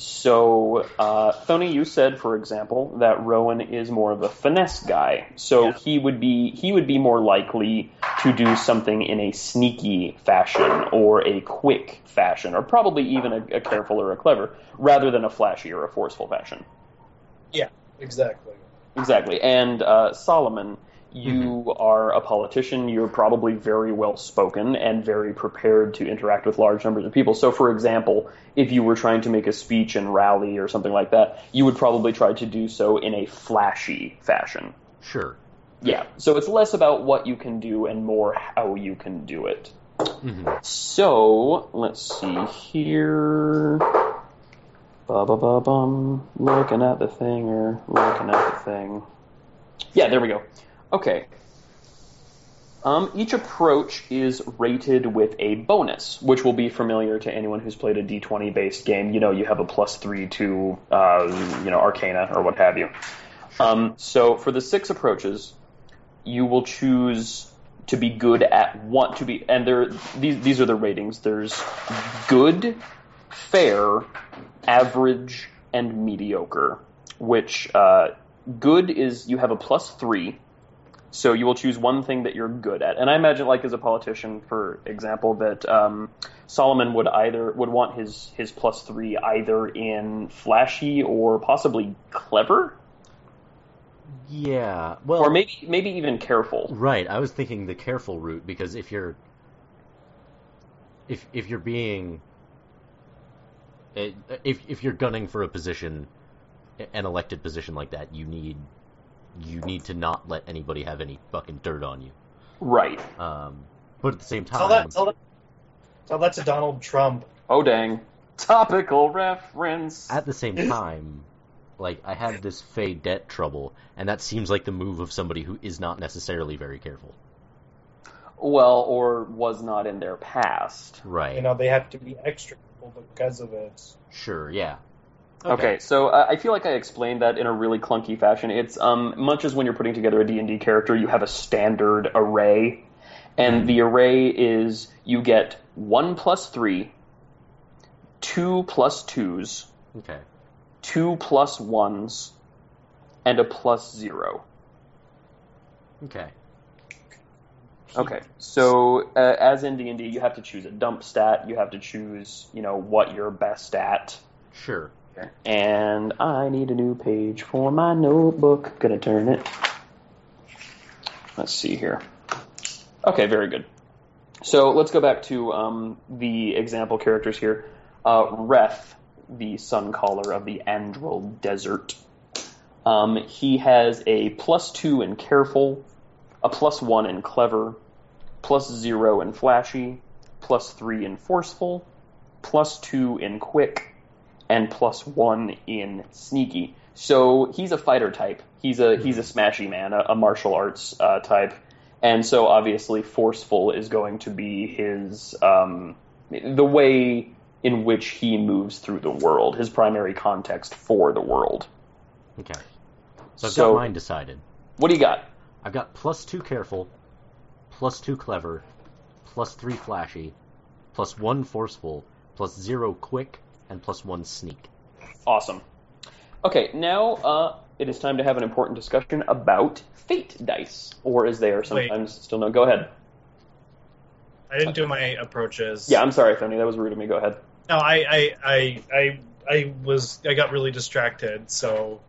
So, Thony, you said, for example, that Rowan is more of a finesse guy. So he would be more likely to do something in a sneaky fashion or a quick fashion, or probably even a careful or a clever, rather than a flashy or a forceful fashion. Yeah, exactly. Exactly. And Solomon, you are a politician. You're probably very well-spoken and very prepared to interact with large numbers of people. So, for example, if you were trying to make a speech and rally or something like that, you would probably try to do so in a flashy fashion. Sure. Yeah. So it's less about what you can do and more how you can do it. Mm-hmm. So, let's see here. Looking at the thing. Yeah, there we go. Okay. Each approach is rated with a bonus, which will be familiar to anyone who's played a D20-based game. You have a +3 to, Arcana or what have you. So for the 6 approaches, you will choose to be good at and these are the ratings. There's good, fair, average, and mediocre, which good is you have a +3. So you will choose one thing that you're good at. And I imagine, as a politician, for example, that Solomon would want his +3 either in flashy or possibly clever. Yeah. Well, or maybe even careful. Right. I was thinking the careful route, because if you're gunning for a position, an elected position like that, you need to not let anybody have any fucking dirt on you. Right. But at the same time... Tell that to Donald Trump. Oh, dang. Topical reference. At the same time, I had this Fey debt trouble, and that seems like the move of somebody who is not necessarily very careful. Well, or was not in their past. Right. They have to be extra careful because of it. Sure, yeah. Okay, so I feel like I explained that in a really clunky fashion. It's much as when you're putting together a D&D character, you have a standard array, and the array is you get 1 +3, 2 +2s, 2 +1s, and a +0. Okay. Okay, so as in D&D, you have to choose a dump stat. You have to choose, what you're best at. Sure. And I need a new page for my notebook. Gonna turn it. Let's see here. Okay, very good. So let's go back to the example characters here. Reth, the sun caller of the Andral Desert. He has a +2 in careful, a +1 in clever, +0 in flashy, +3 in forceful, +2 in quick, and +1 in sneaky. So he's a fighter type. He's a smashy man, a martial arts type. And so obviously forceful is going to be his the way in which he moves through the world, his primary context for the world. Okay. So I've got mine decided. What do you got? I've got +2 careful, +2 clever, +3 flashy, +1 forceful, +0 quick, and +1 sneak. Awesome. Okay, now it is time to have an important discussion about Fate Dice, or as they are sometimes still known. Go ahead. I didn't do my approaches. Yeah, I'm sorry, Tony. That was rude of me. Go ahead. No, I got really distracted, so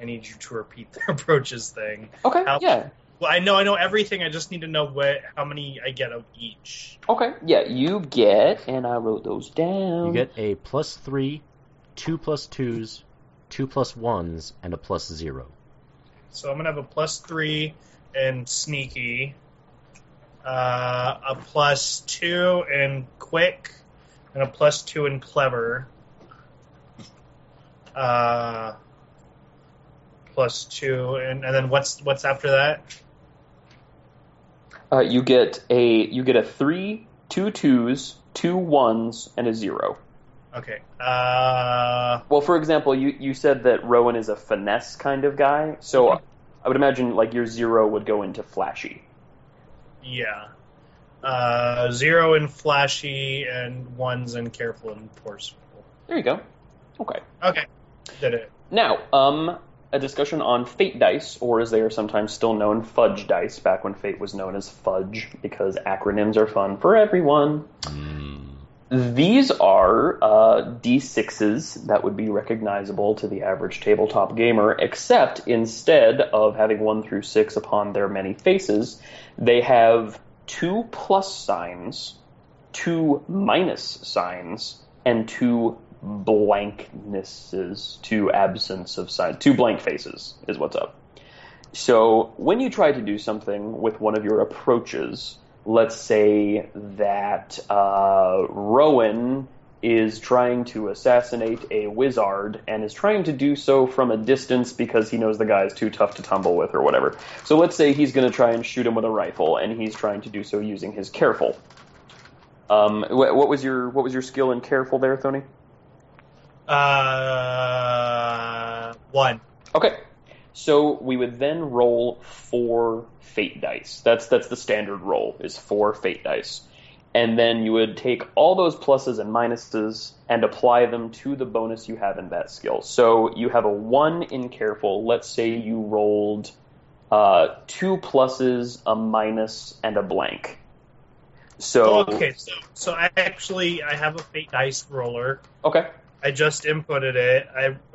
I need you to repeat the approaches thing. Okay. Yeah. Well, I know everything. I just need to know how many I get of each. Okay. Yeah, you get, and I wrote those down. You get a +3, 2 +2s, 2 +1s, and a +0. So I'm gonna have a +3 and sneaky, a +2 and quick, and a +2 and clever. +2 and then what's after that? You get a 3, 2 2s, 2 1s, and a 0. Okay. Well, for example, you said that Rowan is a finesse kind of guy, so okay. I would imagine like your 0 would go into flashy. Yeah. 0 in flashy and 1s in careful and forceful. There you go. Okay. Okay. Did it. Now, a discussion on Fate Dice, or as they are sometimes still known, Fudge Dice, back when Fate was known as Fudge, because acronyms are fun for everyone. These are D6s that would be recognizable to the average tabletop gamer, except instead of having 1 through 6 upon their many faces, they have 2 plus signs, 2 minus signs, and 2 blanknesses, 2 absence of signs. 2 blank faces is what's up. So when you try to do something with one of your approaches, let's say that Rowan is trying to assassinate a wizard and is trying to do so from a distance because he knows the guy is too tough to tumble with or whatever. So let's say he's going to try and shoot him with a rifle, and he's trying to do so using his careful. What was your skill in careful there, Tony? 1. Okay. So we would then roll 4 fate dice. That's the standard roll, is 4 fate dice. And then you would take all those pluses and minuses and apply them to the bonus you have in that skill. So you have a 1 in careful. Let's say you rolled 2 pluses, a minus, and a blank. So okay, so I have a fate dice roller. Okay. I just inputted it.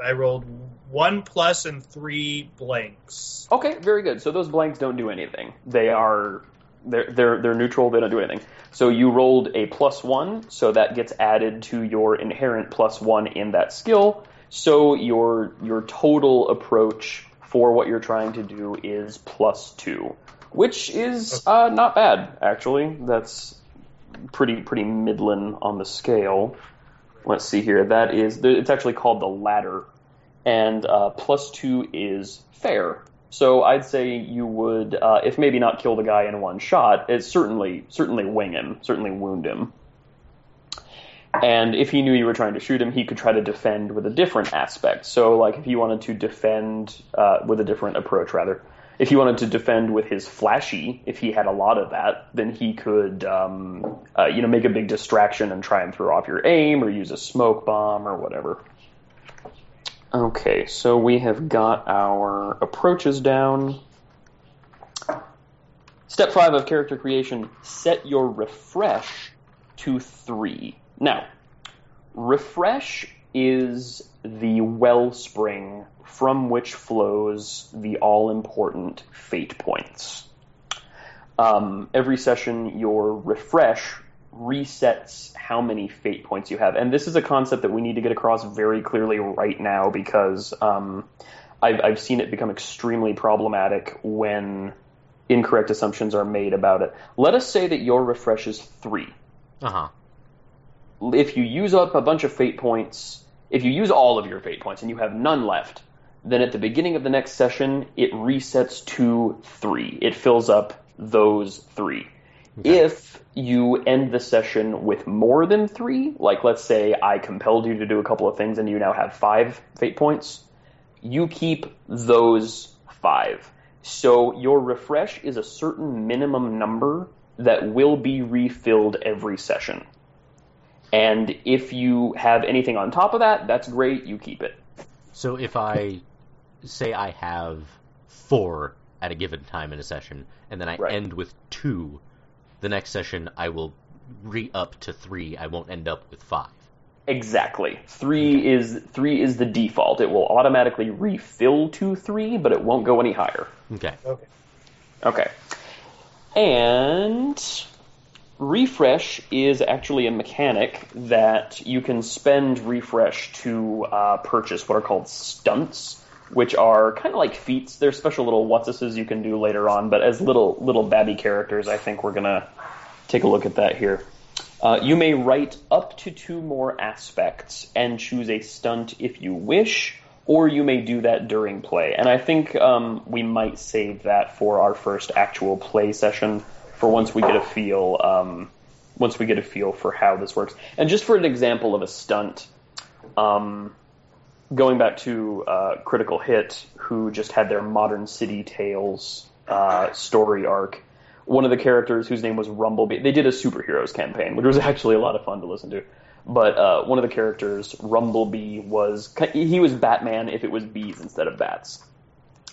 I rolled 1 plus and 3 blanks. Okay, very good. So those blanks don't do anything. They're neutral. They don't do anything. So you rolled a +1, so that gets added to your inherent +1 in that skill. So your total approach for what you're trying to do is +2, which is not bad actually. That's pretty middling on the scale. Let's see here. That is, it's actually called the ladder, and +2 is fair. So I'd say you would, if maybe not kill the guy in one shot, it's certainly wing him, certainly wound him. And if he knew you were trying to shoot him, he could try to defend with a different aspect. So, like, if you wanted to defend with a different approach, rather, if he wanted to defend with his flashy, if he had a lot of that, then he could, make a big distraction and try and throw off your aim or use a smoke bomb or whatever. Okay, so we have got our approaches down. Step 5 of character creation, set your refresh to 3. Now, refresh is the wellspring from which flows the all-important fate points. Every session, your refresh resets how many fate points you have. And this is a concept that we need to get across very clearly right now because I've seen it become extremely problematic when incorrect assumptions are made about it. Let us say that your refresh is 3. Uh-huh. If you use up a bunch of fate points, if you use all of your fate points and you have none left, then at the beginning of the next session, it resets to 3. It fills up those 3. Okay. If you end the session with more than 3, like let's say I compelled you to do a couple of things and you now have 5 fate points, you keep those 5. So your refresh is a certain minimum number that will be refilled every session. And if you have anything on top of that, that's great, you keep it. So if I say I have 4 at a given time in a session, and then I end with 2, the next session I will re-up to 3. I won't end up with 5. Exactly. Three is the default. It will automatically refill to 3, but it won't go any higher. Okay. And refresh is actually a mechanic that you can spend refresh to purchase what are called stunts, which are kind of like feats. They're special little whatsuses you can do later on, but as little babby characters, I think we're gonna take a look at that here. You may write up to 2 more aspects and choose a stunt if you wish, or you may do that during play. And I think we might save that for our first actual play session for once we get a feel for how this works. And just for an example of a stunt, going back to Critical Hit, who just had their Modern City Tales story arc, one of the characters whose name was Rumblebee. They did a superheroes campaign, which was actually a lot of fun to listen to. But one of the characters, Rumblebee, was Batman if it was bees instead of bats.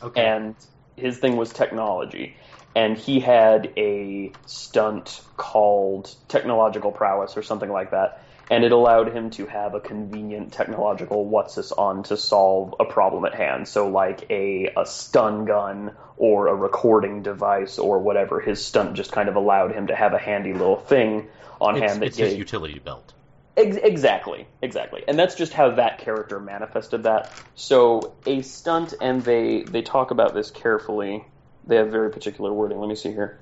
Okay. And his thing was technology. And he had a stunt called Technological Prowess or something like that. And it allowed him to have a convenient technological what's-this-on to solve a problem at hand. So like a stun gun or a recording device or whatever. His stunt just kind of allowed him to have a handy little thing on hand. It's his utility belt. Exactly. And that's just how that character manifested that. So a stunt, and they talk about this carefully. They have very particular wording. Let me see here.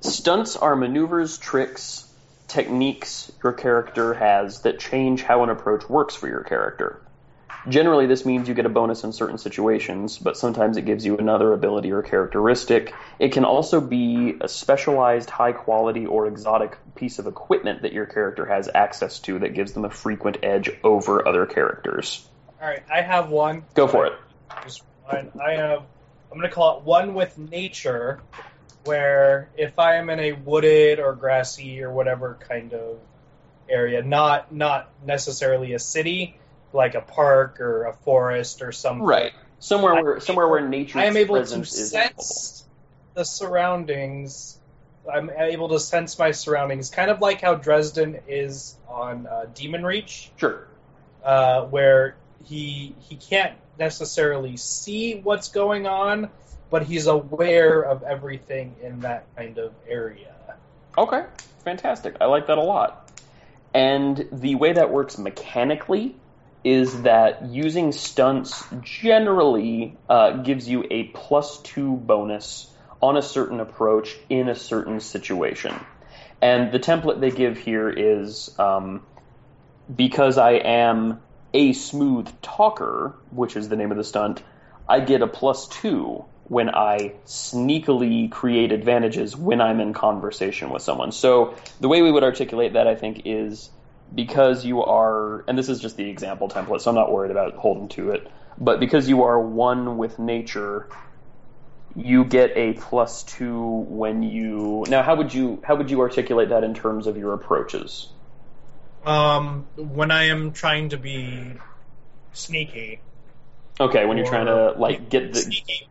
Stunts are maneuvers, tricks, techniques your character has that change how an approach works for your character. Generally, this means you get a bonus in certain situations, but sometimes it gives you another ability or characteristic. It can also be a specialized, high-quality, or exotic piece of equipment that your character has access to that gives them a frequent edge over other characters. All right, I have one. Go for it. I'm going to call it one with nature, where if I am in a wooded or grassy or whatever kind of area, not necessarily a city, like a park or a forest or something. Right. Somewhere where nature is. I am able to sense the surroundings. I'm able to sense my surroundings, kind of like how Dresden is on Demon Reach. Sure. Where he can't necessarily see what's going on, but he's aware of everything in that kind of area. Okay, fantastic. I like that a lot. And the way that works mechanically is that using stunts generally gives you a +2 bonus on a certain approach in a certain situation. And the template they give here is, because I am a smooth talker, which is the name of the stunt, I get a +2 when I sneakily create advantages when I'm in conversation with someone. So the way we would articulate that, I think, is because you are, and this is just the example template, so I'm not worried about holding to it, but because you are one with nature, you get a +2 when you... Now, how would you articulate that in terms of your approaches? When I am trying to be sneaky. Okay, when you're trying to, like, get the... Sneaky.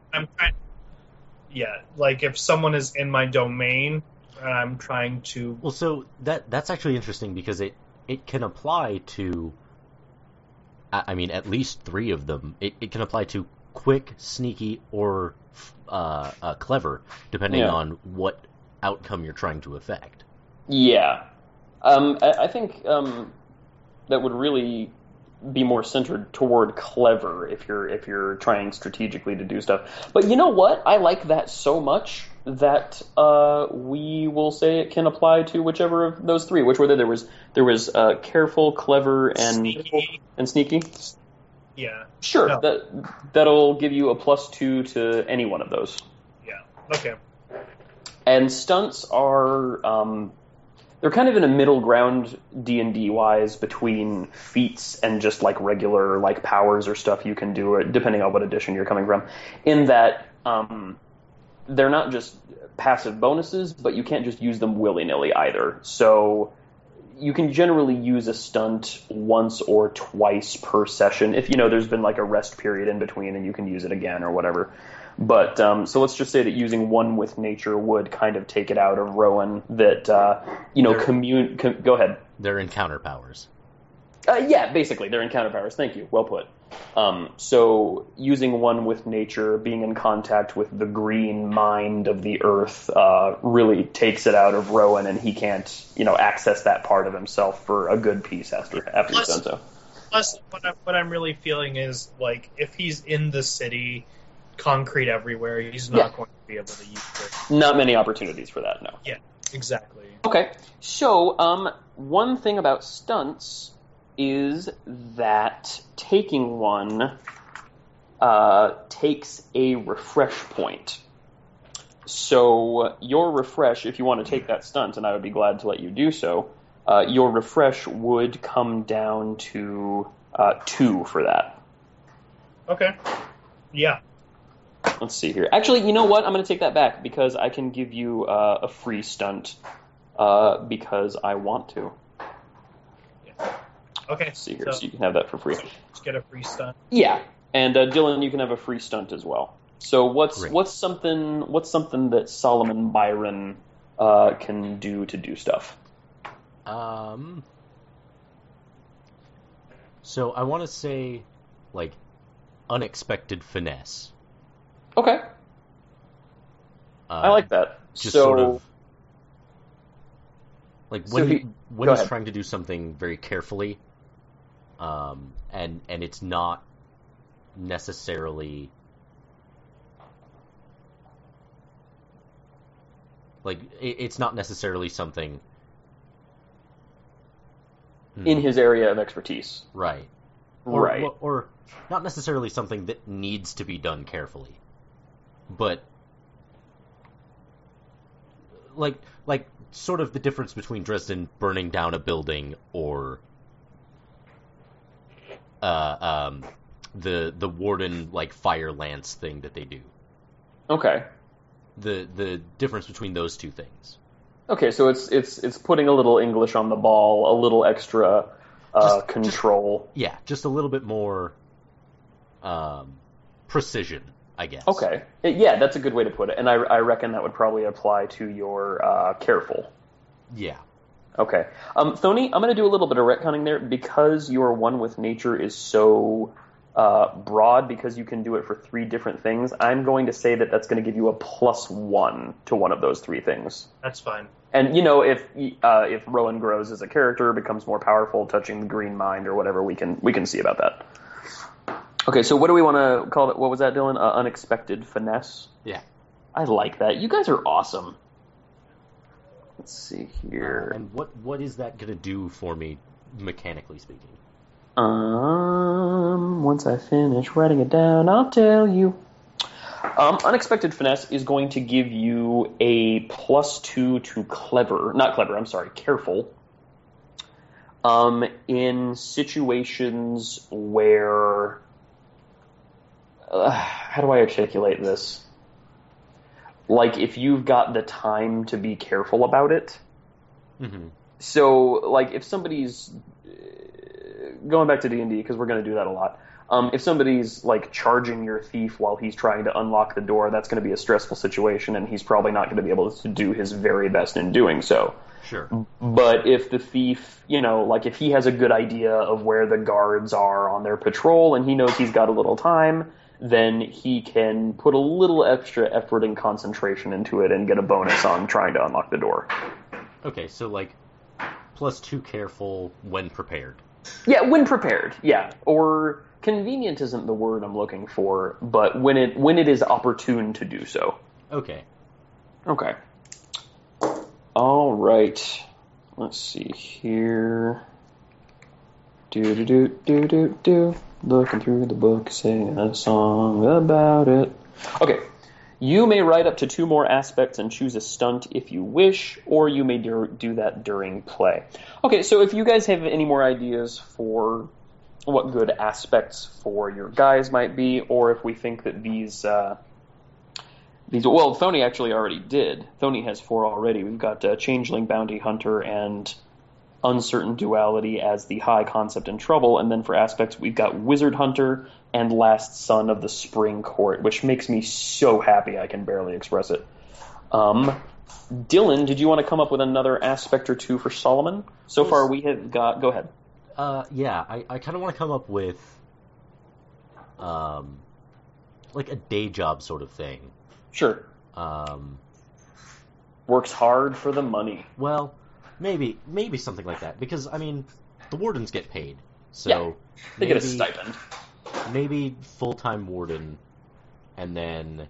Like if someone is in my domain, I'm trying to... Well, so that's actually interesting because it can apply to, I mean, at least 3 of them. It can apply to quick, sneaky, or clever, depending on what outcome you're trying to affect. Yeah. I think that would really be more centered toward clever if you're trying strategically to do stuff. But you know what? I like that so much that we will say it can apply to whichever of those three. Which whether there was careful, clever, and sneaky. Yeah. Sure. No. That'll give you a +2 to any one of those. Yeah. Okay. And stunts are they're kind of in a middle ground D&D wise between feats and just like regular like powers or stuff you can do, depending on what edition you're coming from. In that they're not just passive bonuses, but you can't just use them willy-nilly either. So you can generally use a stunt once or twice per session if you know there's been like a rest period in between and you can use it again or whatever. But so let's just say that using one with nature would kind of take it out of Rowan. That go ahead. They're encounter powers. Yeah, basically they're encounter powers. Thank you. Well put. So using one with nature, being in contact with the green mind of the earth, really takes it out of Rowan, and he can't access that part of himself for a good piece after he's done so. Plus, what I'm really feeling is like if he's in the city. Concrete everywhere. He's not going to be able to use it. Not many opportunities for that, no. Yeah, exactly. Okay, so one thing about stunts is that taking one takes a refresh point. So your refresh, if you want to take that stunt, and I would be glad to let you do so, your refresh would come down to 2 for that. Okay. Yeah. Let's see here. Actually, you know what? I'm going to take that back because I can give you a free stunt because I want to. Yeah. Okay. Let's see here. So you can have that for free. Just get a free stunt. Yeah. And Dylan, you can have a free stunt as well. So what's something that Solomon Byron can do to do stuff? So I want to say like unexpected finesse. Okay. I like that. Just so, sort of like when he's trying to do something very carefully, and it's not necessarily like it's not necessarily something in his area of expertise, right? Right, or not necessarily something that needs to be done carefully. But, like sort of the difference between Dresden burning down a building or the Warden, like, fire lance thing that they do. Okay. The difference between those two things. Okay, so it's putting a little English on the ball, a little extra control. Just a little bit more precision. I guess. Okay. Yeah, that's a good way to put it. And I reckon that would probably apply to your careful. Yeah. Okay. Thony, I'm going to do a little bit of retconning there because your one with nature is so broad because you can do it for 3 different things. I'm going to say that that's going to give you a +1 to one of those 3 things. That's fine. And, if Rowan grows as a character, becomes more powerful, touching the green mind or whatever, we can see about that. Okay, so what do we want to call it? What was that, Dylan? Unexpected finesse? Yeah. I like that. You guys are awesome. Let's see here. And what is that going to do for me, mechanically speaking? Once I finish writing it down, I'll tell you. Unexpected finesse is going to give you a +2 to clever. Not clever, I'm sorry, careful. In situations where... how do I articulate this? Like, if you've got the time to be careful about it. Mm-hmm. So, like, if somebody's... Going back to D&D, because we're going to do that a lot. If somebody's, like, charging your thief while he's trying to unlock the door, that's going to be a stressful situation, and he's probably not going to be able to do his very best in doing so. Sure. But if the thief, if he has a good idea of where the guards are on their patrol, and he knows he's got a little time... then he can put a little extra effort and concentration into it and get a bonus on trying to unlock the door. Okay, so, like, +2 careful when prepared. Yeah, when prepared, yeah. Or convenient isn't the word I'm looking for, but when it is opportune to do so. Okay. Okay. All right. Let's see here. Do-do-do-do-do-do. Looking through the book, singing a song about it. Okay. You may write up to 2 more aspects and choose a stunt if you wish, or you may do that during play. Okay, so if you guys have any more ideas for what good aspects for your guys might be, or if we think that these well, Thony actually already did. Thony has 4 already. We've got Changeling, Bounty Hunter, and Uncertain Duality as the high concept and trouble, and then for aspects we've got Wizard Hunter and Last Son of the Spring Court, which makes me so happy I can barely express it. Dylan, did you want to come up with another aspect or 2 for Solomon? So far we have got... Go ahead. I kind of want to come up with like a day job sort of thing. Sure. Works hard for the money. Well... Maybe something like that. Because, I mean, the wardens get paid. So yeah, they get a stipend. Maybe full-time warden, and then...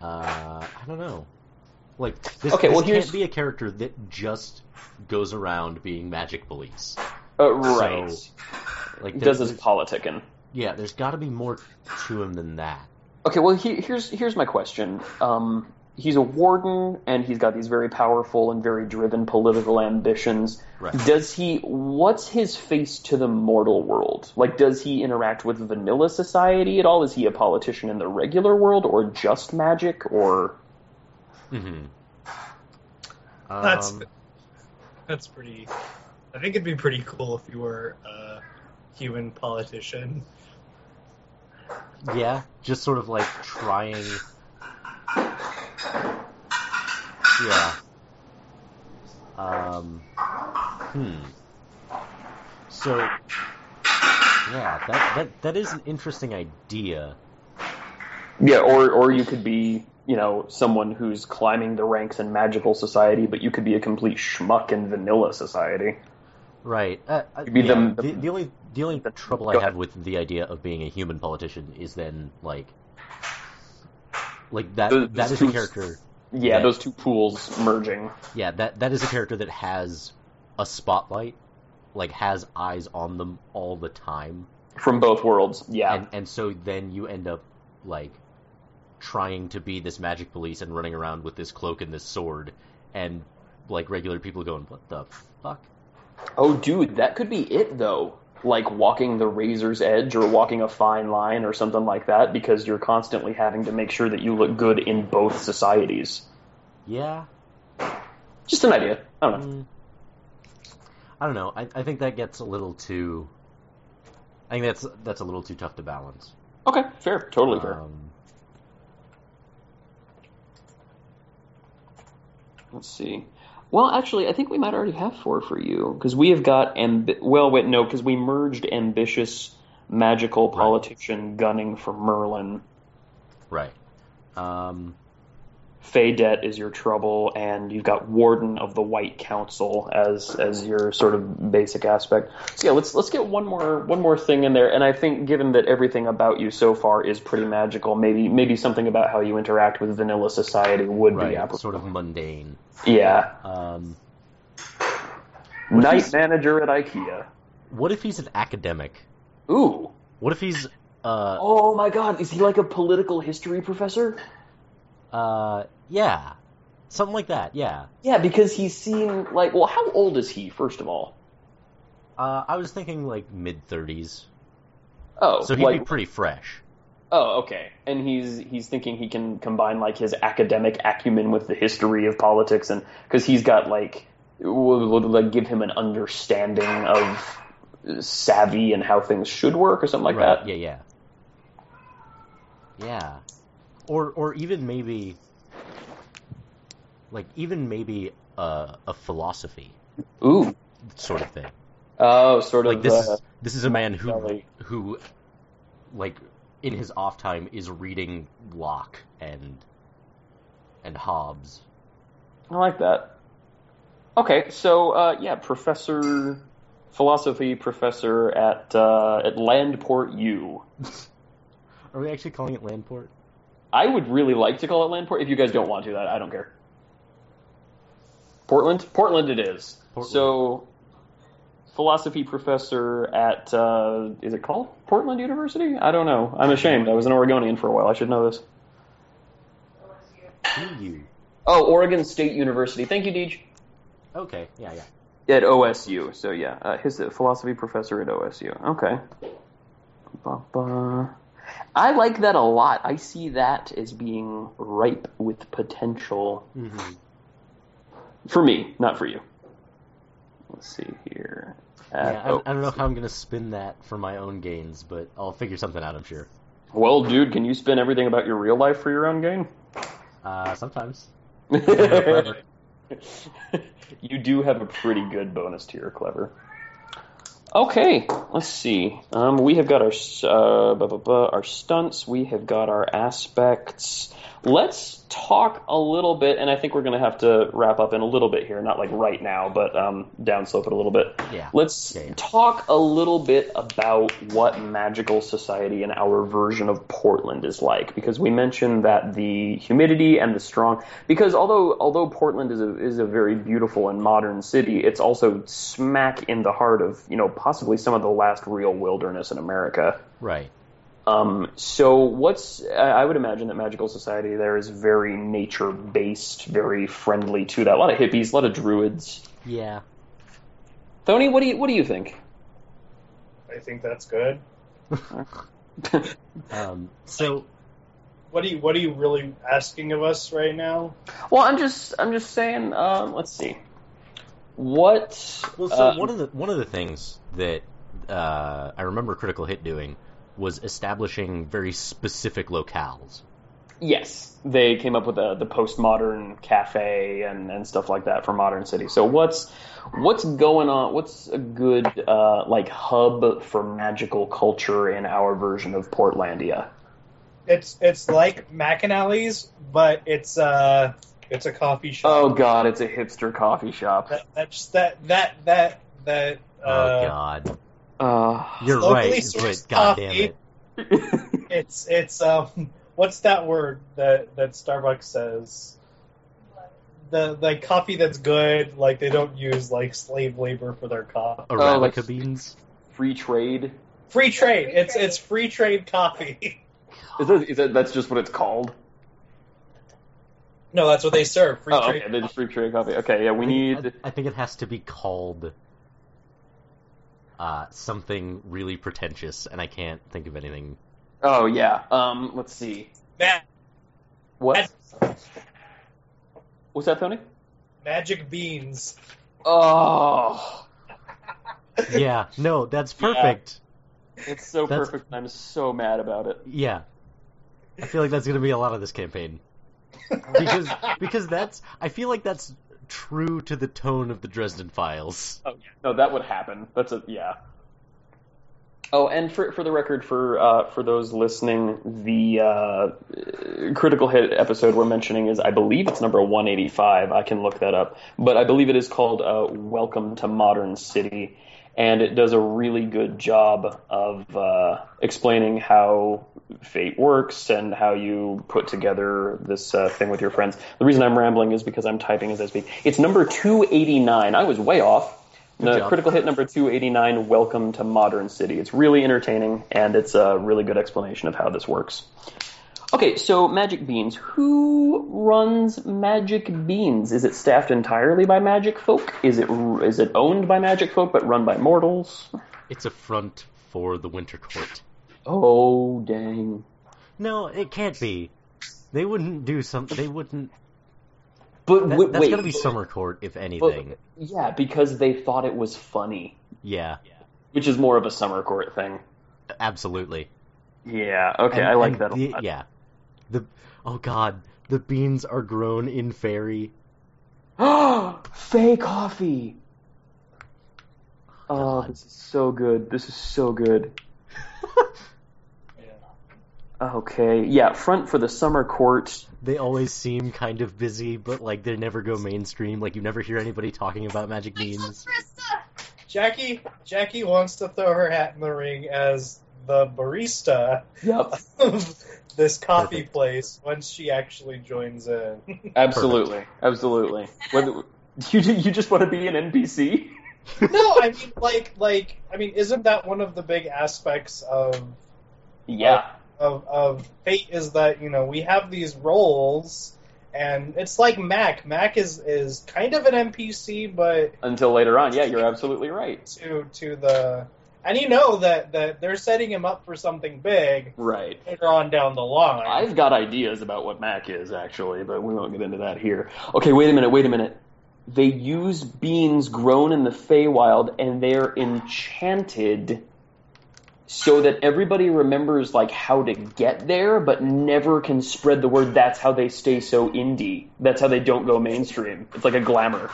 I don't know. Like, this can't be a character that just goes around being magic police. Right. So, like, does his politicking. Yeah, there's got to be more to him than that. Okay, well, here's my question. He's a warden, and he's got these very powerful and very driven political ambitions. Right. What's his face to the mortal world? Like, does he interact with vanilla society at all? Is he a politician in the regular world, or just magic, or... Mm-hmm. That's pretty... I think it'd be pretty cool if you were a human politician. Yeah, just sort of, like, trying... Yeah. So, yeah, that is an interesting idea. Yeah, or you could be, you know, someone who's climbing the ranks in magical society, but you could be a complete schmuck in vanilla society. Right. The only trouble I have with the idea of being a human politician is then, that is a character... Yeah, those 2 pools merging. Yeah, that is a character that has a spotlight, like has eyes on them all the time. From both worlds, yeah. And so then you end up, like, trying to be this magic police and running around with this cloak and this sword, and, like, regular people going, what the fuck? Oh, dude, that could be it, though. Like, walking the razor's edge or walking a fine line or something like that, because you're constantly having to make sure that you look good in both societies. Yeah. Just an idea. I don't know. I don't know. I think that gets a little too... I think that's a little too tough to balance. Okay, fair. Totally fair. Let's see. Well, actually, I think we might already have 4 for you, because we have got... because we merged ambitious, magical politician gunning for Merlin. Right. Faydet is your trouble, and you've got Warden of the White Council as your sort of basic aspect. So yeah, let's get one more thing in there, and I think given that everything about you so far is pretty magical, maybe something about how you interact with vanilla society would be applicable. Sort of mundane. Yeah. Night manager at IKEA. What if he's an academic? Ooh. What if he's oh my god, is he like a political history professor? Yeah. Something like that, yeah. Yeah, because he's seen, like... Well, how old is he, first of all? I was thinking, like, mid-30s. Oh, so he'd be pretty fresh. Oh, okay. And he's thinking he can combine, like, his academic acumen with the history of politics, and... Because he's got, like... Would, like, give him an understanding of savvy and how things should work, or something like that? Yeah. Yeah. Or even maybe, a philosophy, ooh, sort of thing. Oh, sort of. Like this is a man who, like, in his off time is reading Locke and Hobbes. I like that. Okay, so, yeah, professor, philosophy professor at Landport U. Are we actually calling it Landport? I would really like to call it Landport. If you guys don't want to, I don't care. Portland? Portland it is. Portland. So, philosophy professor at, is it called Portland University? I don't know. I'm ashamed. I was an Oregonian for a while. I should know this. Oh, Oregon State University. Thank you, Deej. Okay, yeah, yeah. At OSU, so yeah. He's a philosophy professor at OSU. Okay. Ba-ba. I like that a lot. I see that as being ripe with potential. Mm-hmm. For me, not for you. Let's see here. I don't know how I'm going to spin that for my own gains, but I'll figure something out, I'm sure. Well, dude, can you spin everything about your real life for your own gain? Sometimes. You do have a pretty good bonus to your clever. Okay, let's see. We have got our stunts. We have got our aspects. Let's talk a little bit, and I think we're going to have to wrap up in a little bit here. Not like right now, but downslope it a little bit. Yeah. Let's talk a little bit about what magical society in our version of Portland is like, because we mentioned that the humidity and the strong. Because although Portland is a very beautiful and modern city, it's also smack in the heart of, you know, possibly some of the last real wilderness in America. Right. So I would imagine that magical society there is very nature-based, very friendly to that. A lot of hippies, a lot of druids. Yeah. Tony, what do you think? I think that's good. So what are you really asking of us right now? Well, I'm just saying, let's see. One of the things that I remember Critical Hit doing was establishing very specific locales. Yes, they came up with the postmodern cafe and stuff like that for modern cities. So what's going on? What's a good like hub for magical culture in our version of Portlandia? It's like McAnally's, but it's a coffee shop. Oh God, it's a hipster coffee shop. That's that. Oh God. You're right, but goddamn it! It's what's that word that Starbucks says? The coffee that's good, like they don't use like slave labor for their coffee. Arabica beans, free trade. Free trade. It's free trade coffee. That's just what it's called? No, that's what they serve. Free trade. Okay, free trade coffee. Okay, yeah, I think it has to be called something really pretentious, and I can't think of anything. Oh yeah. Let's see. Matt. What? What's that, Tony? Magic Beans. Oh. Yeah. No, that's perfect. Yeah. It's so perfect, and I'm so mad about it. Yeah. I feel like that's going to be a lot of this campaign. Because I feel like that's true to the tone of the Dresden Files. Oh, yeah. No, that would happen. Yeah. Oh, and for the record, for those listening, the Critical Hit episode we're mentioning is, I believe it's number 185. I can look that up. But I believe it is called Welcome to Modern City, and it does a really good job of explaining how Fate works and how you put together this thing with your friends. The reason I'm rambling is because I'm typing as I speak. It's number 289. I was way off. Critical Hit number 289, Welcome to Modern City. It's really entertaining, and it's a really good explanation of how this works. Okay, so Magic Beans. Who runs Magic Beans? Is it staffed entirely by magic folk? Is it owned by magic folk but run by mortals? It's a front for the Winter Court. Oh, dang. No, it can't be. They wouldn't do something. They wouldn't. But that's going to be Summer Court, if anything. But, yeah, because they thought it was funny. Yeah. Which is more of a Summer Court thing. Absolutely. Yeah, okay, I like that a lot. Yeah. Oh, God. The beans are grown in fairy. Fey coffee! Oh, this is so good. This is so good. Okay, yeah, front for the Summer Court. They always seem kind of busy, but, like, they never go mainstream. Like, you never hear anybody talking about Magic Beans. Jackie wants to throw her hat in the ring as the barista of this coffee place once she actually joins in. Absolutely. You just want to be an NPC? No, I mean, like, isn't that one of the big aspects of... Yeah. Of Fate is that, you know, we have these roles, and it's like Mac. Mac is kind of an NPC, but... Until later on, yeah, you're absolutely right. To the... And you know that they're setting him up for something big later on down the line. I've got ideas about what Mac is, actually, but we won't get into that here. Okay, wait a minute. They use beans grown in the Feywild, and they're enchanted... so that everybody remembers, like, how to get there, but never can spread the word. That's how they stay so indie. That's how they don't go mainstream. It's like a glamour.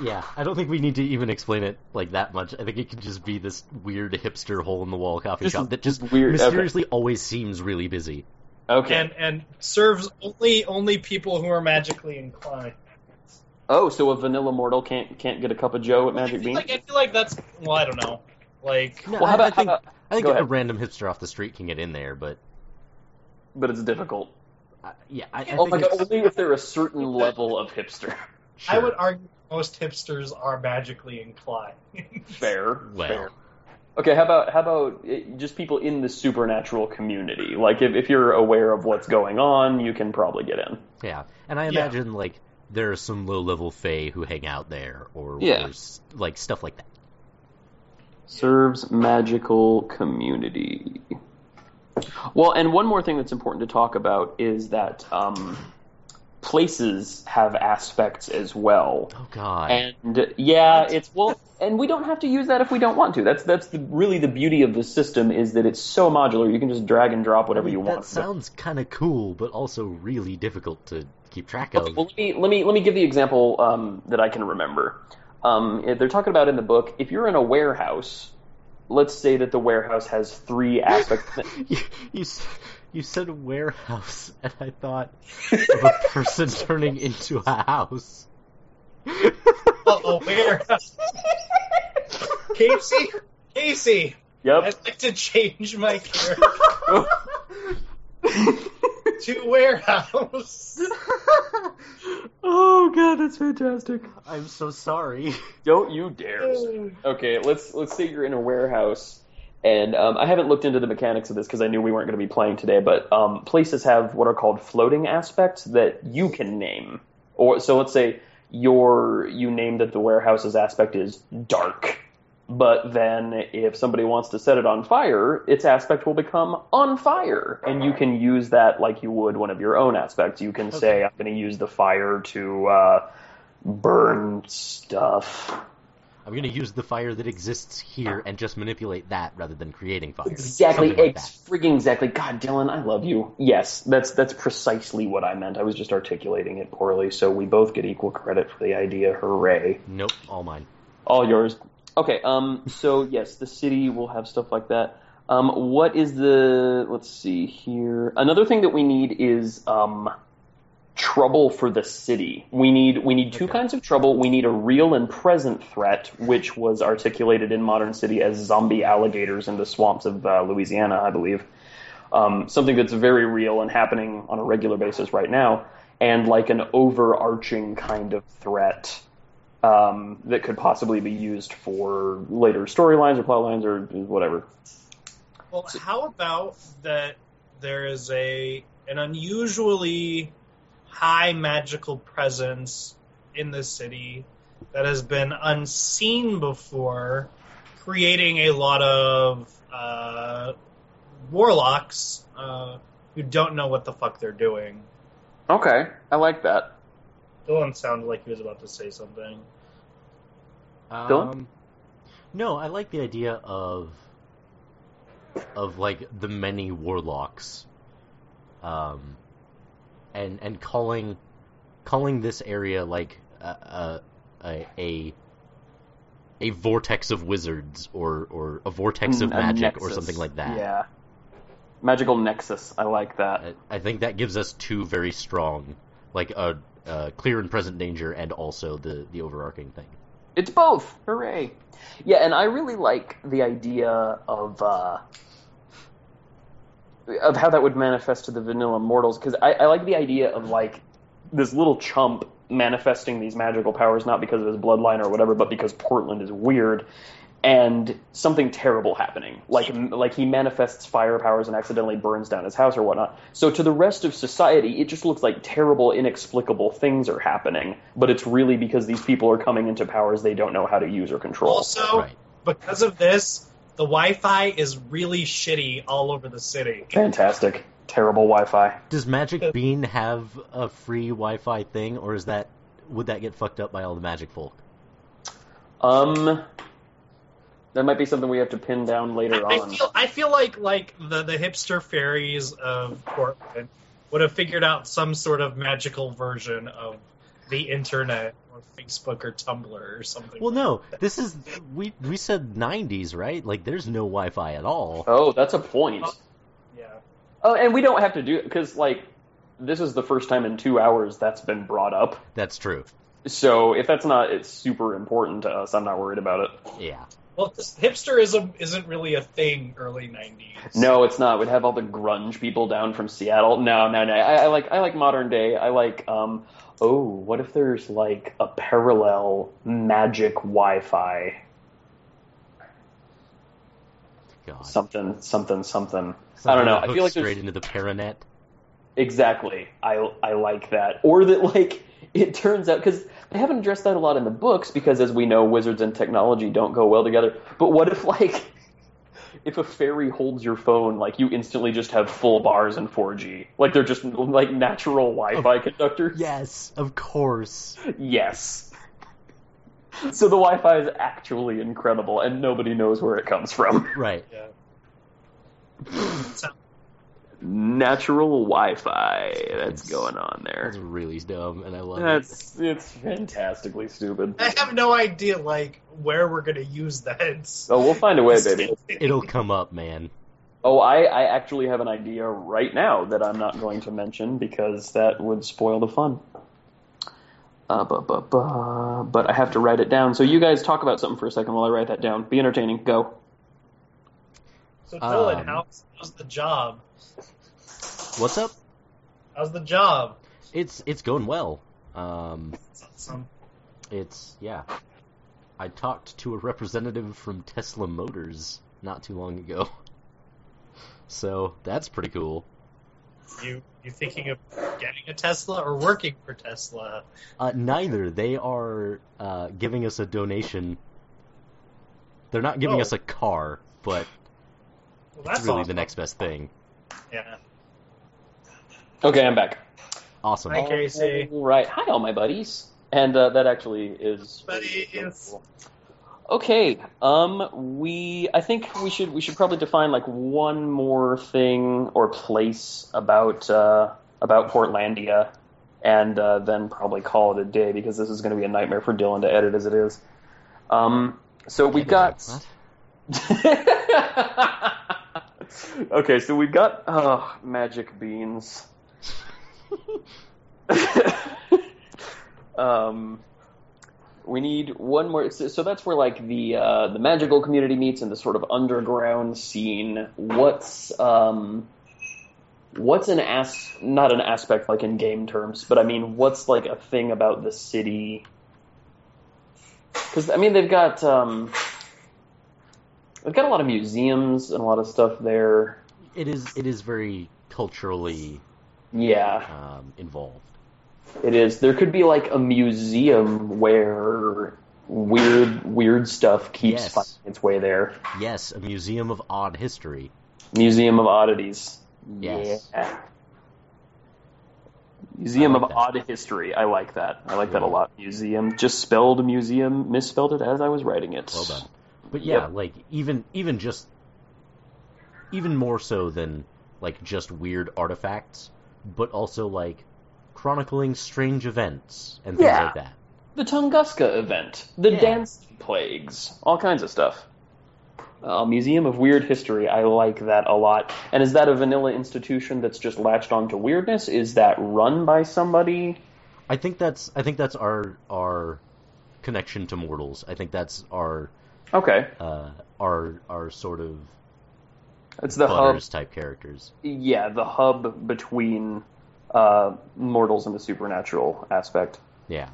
Yeah, I don't think we need to even explain it, like, that much. I think it can just be this weird hipster hole-in-the-wall coffee shop that just weird, mysteriously always seems really busy. Okay. And serves only people who are magically inclined. Oh, so a vanilla mortal can't get a cup of joe at Magic Beans? I feel like that's... Well, I don't know. Like... No, well, I think a random hipster off the street can get in there, but it's difficult. Only if they're a certain level of hipster. Sure. I would argue most hipsters are magically inclined. Fair. Okay, how about just people in the supernatural community? Like, if you're aware of what's going on, you can probably get in. Yeah, and I imagine like there are some low level fae who hang out there, or like stuff like that. Serves magical community. Well, and one more thing that's important to talk about is that places have aspects as well. Oh, God. And, yeah, and we don't have to use that if we don't want to. That's really the beauty of the system, is that it's so modular. You can just drag and drop whatever you want. That sounds kind of cool, but also really difficult to keep track of. Well, let me give the example that I can remember. They're talking about in the book, if you're in a warehouse, let's say that the warehouse has three aspects. You said a warehouse, and I thought of a person turning into a house. Uh-oh, warehouse. Casey. Yep. I'd like to change my character to warehouse. Oh God, that's fantastic. I'm so sorry. Don't you dare. Okay, let's say you're in a warehouse, and I haven't looked into the mechanics of this because I knew we weren't going to be playing today, but places have what are called floating aspects that you can name. Or so let's say you name that the warehouse's aspect is dark. But then if somebody wants to set it on fire, its aspect will become on fire. And you can use that like you would one of your own aspects. You can say, I'm going to use the fire to burn stuff. I'm going to use the fire that exists here and just manipulate that rather than creating fire. Exactly. Frigging exactly. God, Dylan, I love you. Yes, that's precisely what I meant. I was just articulating it poorly, so we both get equal credit for the idea. Hooray. Nope, all mine. All yours. Okay, so yes, the city will have stuff like that. Let's see here. Another thing that we need is trouble for the city. We need two kinds of trouble. We need a real and present threat, which was articulated in Modern City as zombie alligators in the swamps of Louisiana, I believe. Something that's very real and happening on a regular basis right now, and like an overarching kind of threat. That could possibly be used for later storylines or plot lines or whatever. Well, how about that there is an unusually high magical presence in the city that has been unseen before, creating a lot of warlocks who don't know what the fuck they're doing. Okay, I like that. Dylan sounded like he was about to say something. Dylan? No, I like the idea of like the many warlocks, and calling this area like a vortex of wizards or a vortex of magic or something like that. Yeah. Magical nexus. I like that. I think that gives us two very strong, like a clear and present danger, and also the overarching thing. It's both. Hooray! Yeah, and I really like the idea of how that would manifest to the vanilla mortals, because I like the idea of like this little chump manifesting these magical powers, not because of his bloodline or whatever, but because Portland is weird, and something terrible happening. Like he manifests fire powers and accidentally burns down his house or whatnot. So to the rest of society, it just looks like terrible, inexplicable things are happening, but it's really because these people are coming into powers they don't know how to use or control. Also, right. Because of this, the Wi-Fi is really shitty all over the city. Fantastic. Terrible Wi-Fi. Does Magic Bean have a free Wi-Fi thing, or is that would that get fucked up by all the magic folk? That might be something we have to pin down later on. I feel like the hipster fairies of Portland would have figured out some sort of magical version of the internet or Facebook or Tumblr or something. Well, no, this is we said 90s, right? Like, there's no Wi-Fi at all. Oh, that's a point. Yeah. Oh, and we don't have to do it because, like, this is the first time in 2 hours that's been brought up. That's true. So if that's not, it's super important to us. I'm not worried about it. Yeah. Well, hipsterism isn't really a thing early 90s. No, it's not. We'd have all the grunge people down from Seattle. No. I like modern day. I like, what if there's, like, a parallel magic Wi-Fi? God. Something. I don't know. I feel like straight into the Paranet. Exactly. I like that. Or that, like, it turns out, because they haven't addressed that a lot in the books, because as we know, wizards and technology don't go well together. But what if, like, if a fairy holds your phone, like, you instantly just have full bars and 4G? Like, they're just, like, natural Wi-Fi conductors? Yes, of course. Yes. So the Wi-Fi is actually incredible, and nobody knows where it comes from. Right. Yeah. Natural Wi-Fi that's going on there. That's really dumb, and I love it. It's fantastically stupid. I have no idea, like, where we're going to use that. Oh, we'll find a way, baby. It'll come up, man. Oh, I actually have an idea right now that I'm not going to mention because that would spoil the fun. But I have to write it down. So you guys talk about something for a second while I write that down. Be entertaining. Go. So Dylan, how's the job? What's up? How's the job? It's going well. That's awesome. I talked to a representative from Tesla Motors not too long ago. So that's pretty cool. You thinking of getting a Tesla or working for Tesla? Neither. They are giving us a donation. They're not giving us a car, but well, that's really awesome. The next best thing. Yeah. Okay, I'm back. Awesome. Hi, Casey. All right. Hi, all my buddies. And that actually is buddies. Really cool. Okay. I think we should probably define like one more thing or place about Portlandia, and then probably call it a day because this is going to be a nightmare for Dylan to edit as it is. Okay, so we've got Magic Beans. We need one more. So that's where like the magical community meets and the sort of underground scene. What's an not an aspect like in game terms, but I mean what's like a thing about the city? Because I mean they've got a lot of museums and a lot of stuff there. It is very culturally involved. It is. There could be like a museum where weird stuff keeps finding its way there. Yes, a museum of odd history. Museum of oddities. Yes. Yeah. Museum of odd history. I like that. I like that a lot. Museum. Just spelled museum, misspelled it as I was writing it. Well done. But yeah, like even more so than like just weird artifacts, but also like chronicling strange events and things like that. The Tunguska event, the dance plagues, all kinds of stuff. Museum of Weird History. I like that a lot. And is that a vanilla institution that's just latched onto weirdness? Is that run by somebody? I think that's our connection to mortals. I think that's our okay. Our sort of it's the Butters hub type characters. Yeah, the hub between mortals and the supernatural aspect. Yeah,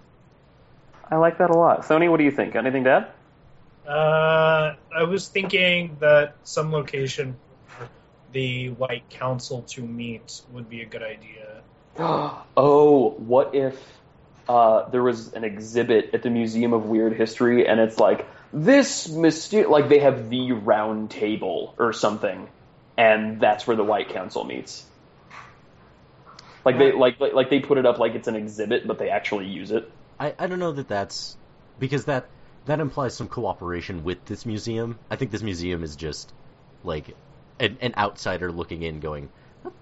I like that a lot. Sony, what do you think? Anything to add? I was thinking that some location for the White Council to meet would be a good idea. Oh, what if there was an exhibit at the Museum of Weird History, and it's like, this mysterious... Like, they have the round table or something, and that's where the White Council meets. Like, they like they put it up like it's an exhibit, but they actually use it. I don't know that that's... Because that implies some cooperation with this museum. I think this museum is just, like, an outsider looking in going...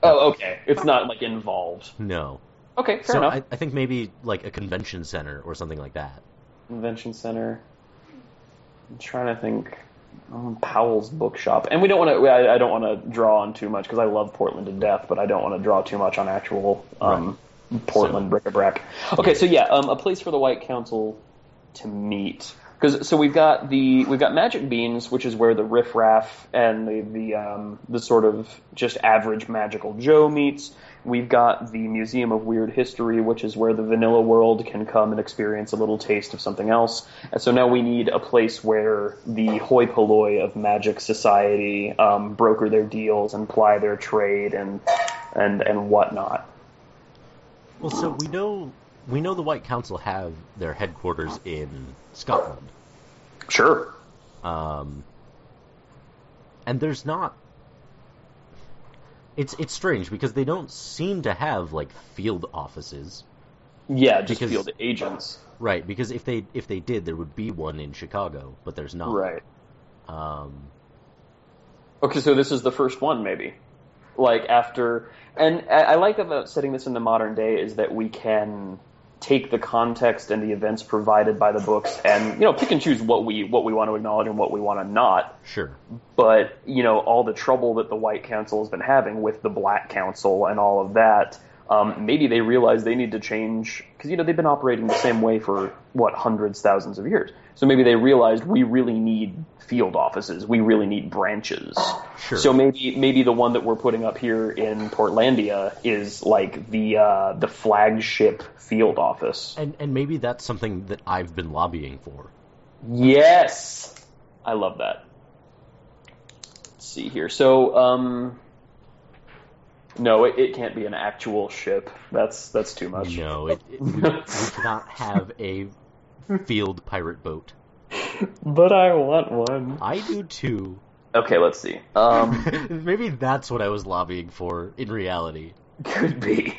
Oh, okay. It's not, like, involved. No. Okay, fair enough. I think maybe, like, a convention center or something like that. Convention center. I'm trying to think. Powell's Bookshop. And we don't want to... I don't want to draw on too much, because I love Portland to death, but I don't want to draw too much on actual Portland bric-a-brac. Okay, so, yeah, a place for the White Council to meet... Because so we've got Magic Beans, which is where the riffraff and the sort of just average magical Joe meets. We've got the Museum of Weird History, which is where the vanilla world can come and experience a little taste of something else. And so now we need a place where the hoi polloi of magic society broker their deals and ply their trade and whatnot. Well, so we know the White Council have their headquarters in Scotland. Sure. And there's not... It's strange, because they don't seem to have, like, field offices. Yeah, just field agents. Right, because if they did, there would be one in Chicago, but there's not. Right. Okay, so this is the first one, maybe. Like, after... And I like about setting this in the modern day is that we can... take the context and the events provided by the books and, you know, pick and choose what we want to acknowledge and what we want to not. Sure. But, you know, all the trouble that the White Council has been having with the Black Council and all of that, maybe they realize they need to change, because, you know, they've been operating the same way for, hundreds, thousands of years. So maybe they realized we really need field offices. We really need branches. Sure. So maybe the one that we're putting up here in Portlandia is like the flagship field office. And maybe that's something that I've been lobbying for. Yes! I love that. Let's see here. So, no, it can't be an actual ship. That's too much. No, we cannot have a field pirate boat. But I want one. I do too. Okay, let's see. Maybe that's what I was lobbying for in reality. Could be.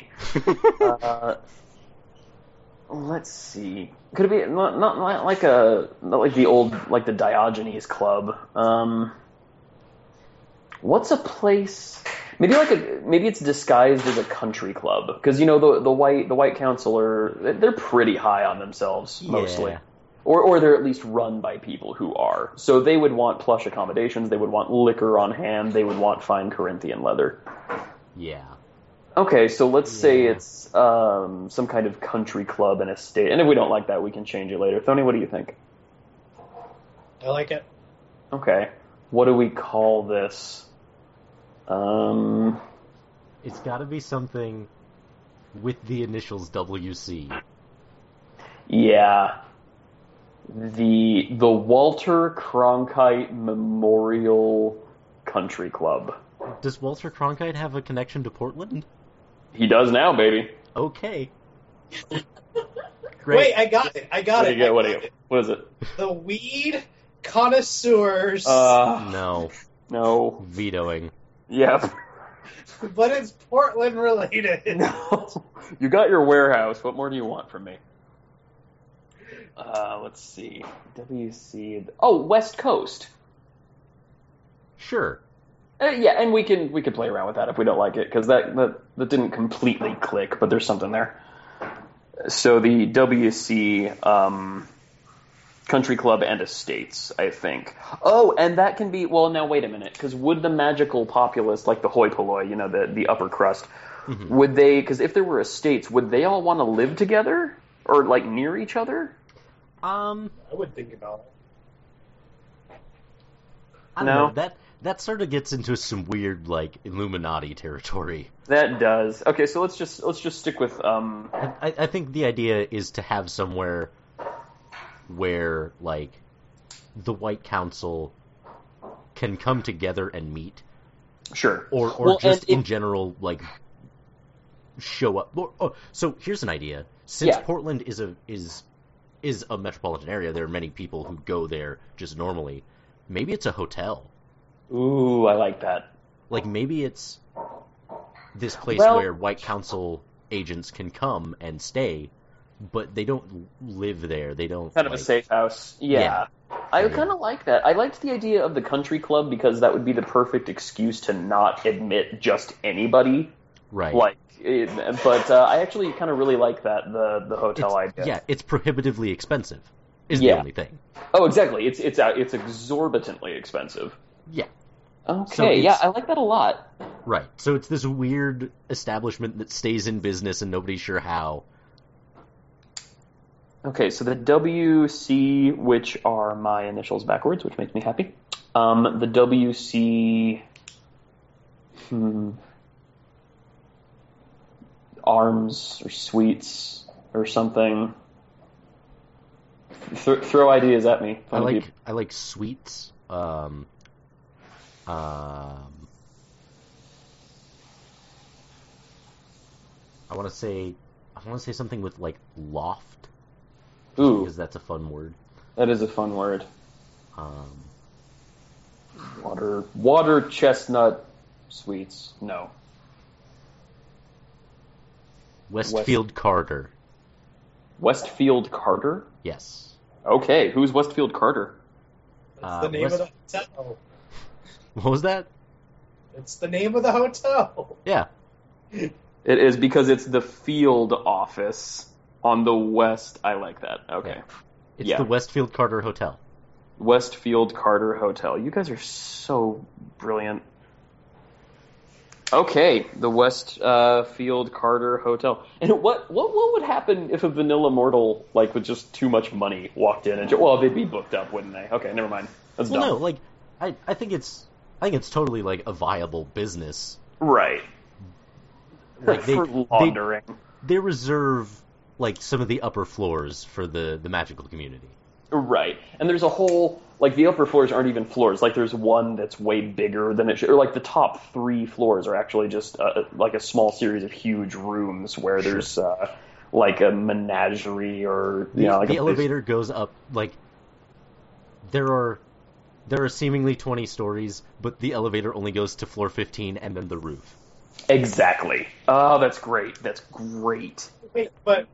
Let's see. Could it be not like the old the Diogenes Club? What's a place? Maybe maybe it's disguised as a country club, because, you know, the white council are, they're pretty high on themselves mostly, or they're at least run by people who are. So they would want plush accommodations, they would want liquor on hand, they would want fine Corinthian leather. Yeah. Okay, so let's say it's some kind of country club in a state, and if we don't like that, we can change it later. Tony, what do you think? I like it. Okay, what do we call this? It's got to be something with the initials WC. Yeah. The Walter Cronkite Memorial Country Club. Does Walter Cronkite have a connection to Portland? He does now, baby. Okay. Great. Wait, I got it. What is it? The Weed Connoisseurs. No. Vetoing. Yep. But it's Portland related. No. You got your warehouse. What more do you want from me? Let's see. WC. Oh, West Coast. Sure. Yeah, and we can play around with that if we don't like it, because that didn't completely click, but there's something there. So the WC country club and estates, I think. Oh, and that can be... Well, now, wait a minute, because would the magical populace, like the hoi polloi, you know, the upper crust, mm-hmm. would they... Because if there were estates, would they all want to live together? Or, like, near each other? I would think about it. I don't know. That sort of gets into some weird, like, Illuminati territory. That does. Okay, so let's just stick with... I think the idea is to have somewhere where, like, the White Council can come together and meet. Sure. Or well, just in general, like, show up. Oh, so here's an idea. Since Portland is a metropolitan area, there are many people who go there just normally. Maybe it's a hotel. Ooh, I like that. Like, maybe it's this place where White Council agents can come and stay, but they don't live there. They don't... Kind of a safe house. Yeah. I kind of like that. I liked the idea of the country club because that would be the perfect excuse to not admit just anybody. Right. But I actually kind of really like that, the hotel idea. Yeah, it's prohibitively expensive is the only thing. Oh, exactly. It's exorbitantly expensive. Yeah. Okay, so I like that a lot. Right, so it's this weird establishment that stays in business and nobody's sure how. Okay, so the WC, which are my initials backwards, which makes me happy. The WC... Arms or Suites or something. Throw ideas at me. I like Suites. I want to say something with like loft. Ooh, because that's a fun word. That is a fun word. Water Chestnut Suites. No. Westfield Carter. Westfield Carter? Yes. Okay, who's Westfield Carter? That's the name of the hotel. What was that? It's the name of the hotel. Yeah. It is because it's the field office on the west. I like that. Okay. Yeah. It's the Westfield Carter Hotel. Westfield Carter Hotel. You guys are so brilliant. Okay, the Westfield Carter Hotel. And what would happen if a vanilla mortal like with just too much money walked in? And well, they'd be booked up, wouldn't they? Okay, never mind. That's dumb. No, like I think it's totally like a viable business, right? Like for laundering, they reserve like some of the upper floors for the magical community, right? And there's a whole like the upper floors aren't even floors. Like there's one that's way bigger than it should, or like the top three floors are actually just like a small series of huge rooms where there's like a menagerie or the elevator goes up. Like there are seemingly 20 stories, but the elevator only goes to floor 15 and then the roof. Exactly. Oh, that's great. That's great. Wait, but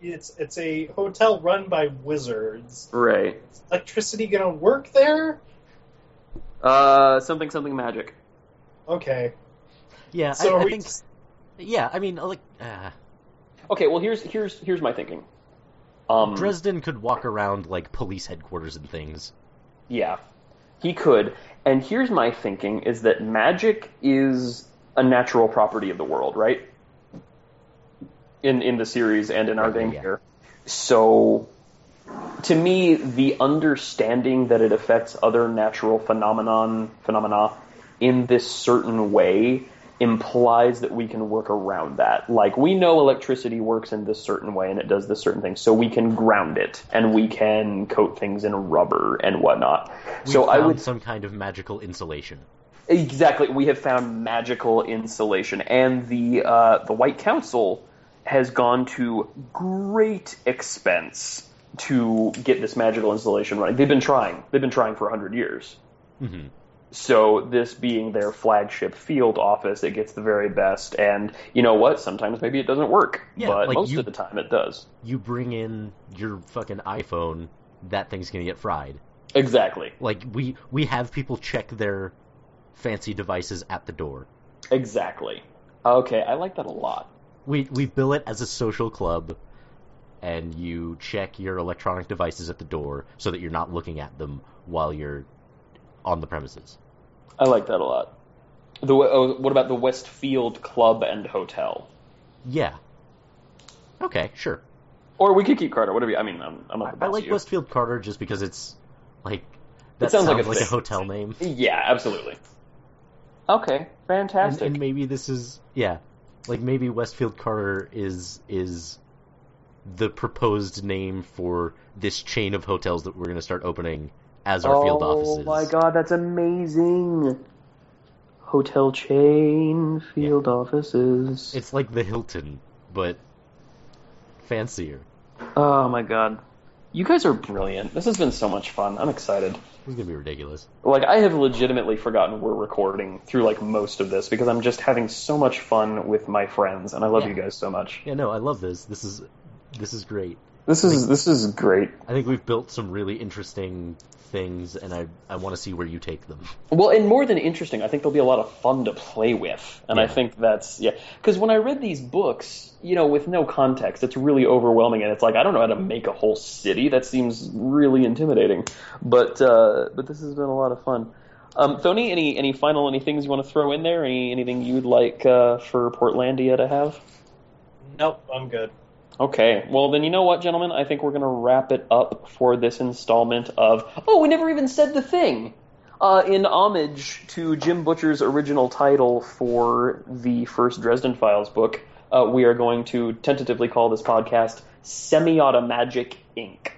it's a hotel run by wizards. Right. Is electricity gonna work there? Something magic. Okay. Yeah, so I think. Yeah, I mean, like. Okay, well, here's my thinking. Dresden could walk around like police headquarters and things. Yeah, he could. And here's my thinking, is that magic is a natural property of the world, right? In the series and in our game here. So, to me, the understanding that it affects other natural phenomena in this certain way implies that we can work around that. Like, we know electricity works in this certain way and it does this certain thing, so we can ground it, and we can coat things in rubber and whatnot. We found some kind of magical insulation. Exactly. We have found magical insulation. And the White Council has gone to great expense to get this magical insulation running. They've been trying for 100 years. Mm-hmm. So this being their flagship field office, it gets the very best. And you know what? Sometimes maybe it doesn't work, but like most of the time it does. You bring in your fucking iPhone, that thing's going to get fried. Exactly. Like we have people check their fancy devices at the door. Exactly. Okay, I like that a lot. We bill it as a social club. and you check your electronic devices at the door so that you're not looking at them while you're on the premises. I like that a lot. What about the Westfield Club and Hotel? Yeah. Okay, sure. Or we could keep Carter, whatever. I mean, I'm not the best. I like Westfield Carter just because it's, like, that sounds like a hotel name. Yeah, absolutely. Okay, fantastic. And maybe this is, yeah, like maybe Westfield Carter is the proposed name for this chain of hotels that we're going to start opening as our field offices. Oh my god, that's amazing. Hotel chain, field offices. It's like the Hilton, but fancier. Oh my god. You guys are brilliant. This has been so much fun. I'm excited. This is going to be ridiculous. Like, I have legitimately forgotten we're recording through, like, most of this, because I'm just having so much fun with my friends, and I love you guys so much. Yeah, no, I love this. This is great. This is great. I think we've built some really interesting things, and I want to see where you take them. Well, and more than interesting, I think they'll be a lot of fun to play with, and I think that's, because when I read these books, you know, with no context, it's really overwhelming, and it's like, I don't know how to make a whole city. That seems really intimidating, but this has been a lot of fun. Tony, any things you want to throw in there? Anything you'd like for Portlandia to have? Nope, I'm good. Okay, well then you know what, gentlemen? I think we're going to wrap it up for this installment of... Oh, we never even said the thing! In homage to Jim Butcher's original title for the first Dresden Files book, we are going to tentatively call this podcast Semi-Automagic Inc.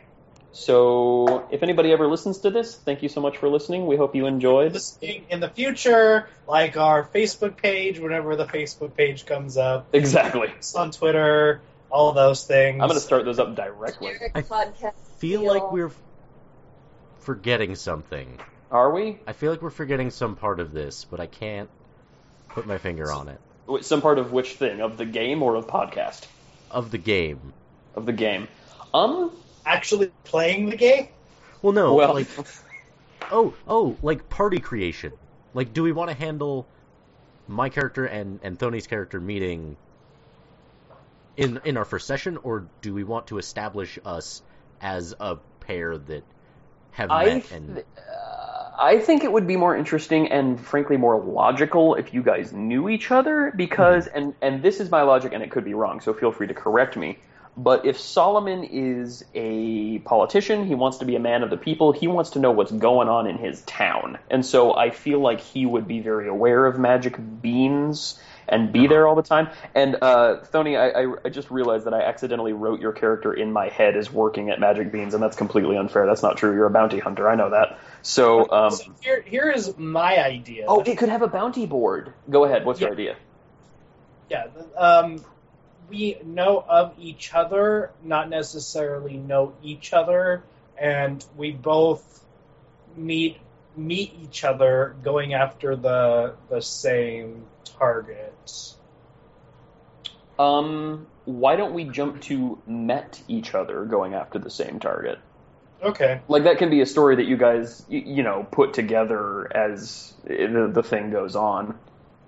So, if anybody ever listens to this, thank you so much for listening. We hope you enjoyed. Listening in the future, like our Facebook page, whenever the Facebook page comes up. Exactly. It's on Twitter... all those things. I'm going to start those up directly. I feel like we're forgetting something. Are we? I feel like we're forgetting some part of this, but I can't put my finger on it. Some part of which thing? Of the game or of podcast? Of the game. Of the game. Actually playing the game? Well, no. Well, like, like party creation. Like, do we want to handle my character and Tony's character meeting... In our first session, or do we want to establish us as a pair that have met? I think it would be more interesting and, frankly, more logical if you guys knew each other, because, and this is my logic, and it could be wrong, so feel free to correct me, but if Solomon is a politician, he wants to be a man of the people, he wants to know what's going on in his town, and so I feel like he would be very aware of Magic Beans, and be there all the time. And, Thony, I just realized that I accidentally wrote your character in my head as working at Magic Beans, and that's completely unfair. That's not true. You're a bounty hunter. I know that. So, so here is my idea. Oh, it could have a bounty board. Go ahead. What's your idea? Yeah. We know of each other, not necessarily know each other, and we both meet each other going after the same target. Why don't we jump to met each other going after the same target? Okay. Like, that can be a story that you guys, you know, put together as the thing goes on.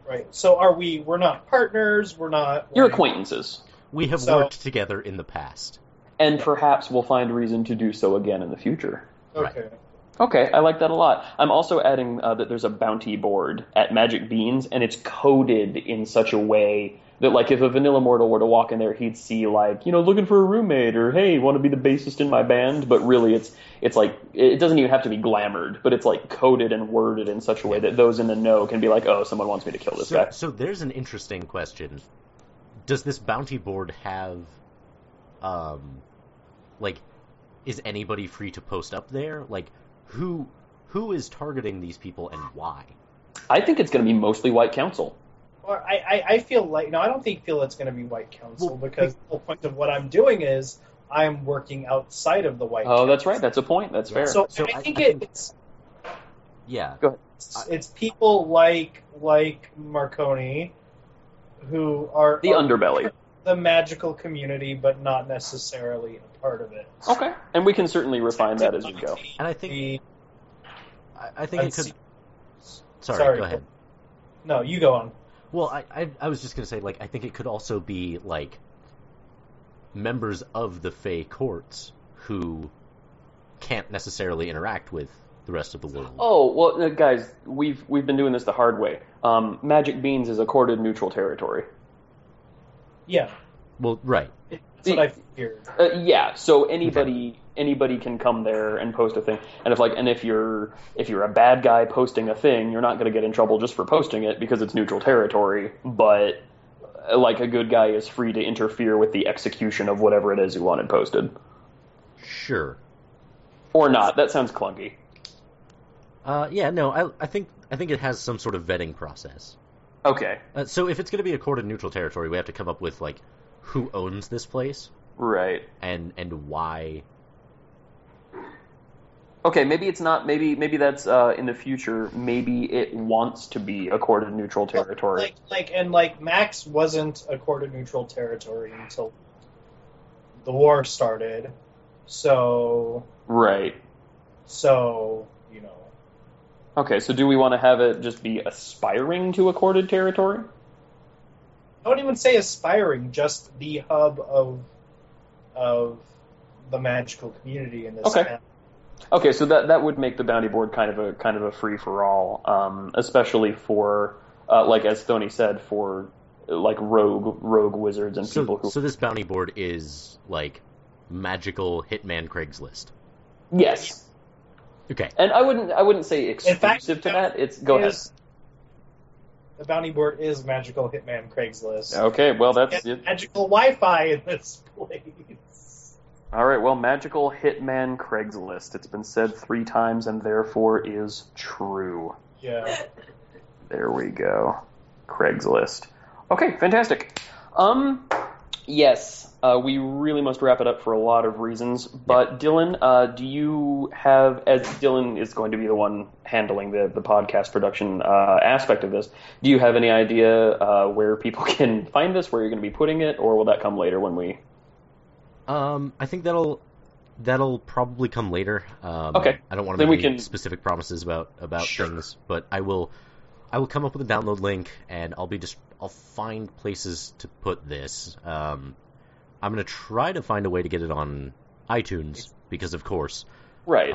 Right. So are we... We're not partners, we're not... You're acquaintances. We have worked together in the past. And perhaps we'll find reason to do so again in the future. Okay. Right. Okay, I like that a lot. I'm also adding that there's a bounty board at Magic Beans, and it's coded in such a way that, like, if a vanilla mortal were to walk in there, he'd see, like, you know, looking for a roommate, or, hey, want to be the bassist in my band? But really, it's like, it doesn't even have to be glamored, but it's, like, coded and worded in such a way that those in the know can be like, oh, someone wants me to kill this guy. So there's an interesting question. Does this bounty board have, like, is anybody free to post up there? Like... Who is targeting these people and why? I think it's going to be mostly White Council. Or I feel like... No, I don't feel it's going to be White Council, well, because the whole point of what I'm doing is I'm working outside of the White Council. Oh, that's right. That's a point. That's fair. So I think it's... Yeah. Go ahead. It's people like Marcone who are... The underbelly. The magical community, but not necessarily a part of it. Okay, and we can certainly refine that as we go. And I think it could... Sorry, go ahead. No, you go on. Well, I was just going to say, like, I think it could also be, like, members of the Fey courts who can't necessarily interact with the rest of the world. Oh, well, guys, we've been doing this the hard way. Magic Beans is accorded neutral territory. Yeah. Well, right. That's what I figured. Yeah, so anybody can come there and post a thing. And if you're a bad guy posting a thing, you're not going to get in trouble just for posting it because it's neutral territory, but like a good guy is free to interfere with the execution of whatever it is you wanted posted. Sure. Or not. That sounds clunky. Yeah, no, I think it has some sort of vetting process. Okay. So if it's going to be a court of neutral territory, we have to come up with, like, who owns this place. Right. And why. Okay, maybe it's not, maybe that's in the future, maybe it wants to be a court of neutral territory. Like Max wasn't a court of neutral territory until the war started, so... Right. So, you know... Okay, so do we want to have it just be aspiring to a courted territory? I wouldn't even say aspiring, just the hub of the magical community in this town. Okay, so that would make the bounty board kind of a free for all, especially for like as Stoney said, for like rogue wizards and people who. So this bounty board is like magical Hitman Craigslist. Yes. Okay. And I wouldn't say exclusive to that. It's go ahead. The bounty board is magical Hitman Craigslist. Okay, well that's it. Magical Wi-Fi in this place. All right, well, magical Hitman Craigslist. It's been said 3 times and therefore is true. Yeah. There we go. Craigslist. Okay, fantastic. Yes, we really must wrap it up for a lot of reasons. But yeah. Dylan, do you have, as Dylan is going to be the one handling the podcast production aspect of this, do you have any idea where people can find this, where you're going to be putting it, or will that come later when we... I think that'll probably come later. Okay. I don't want to make any specific promises about things, but I will come up with a download link, and I'll find places to put this. I'm gonna try to find a way to get it on iTunes because, of course, right.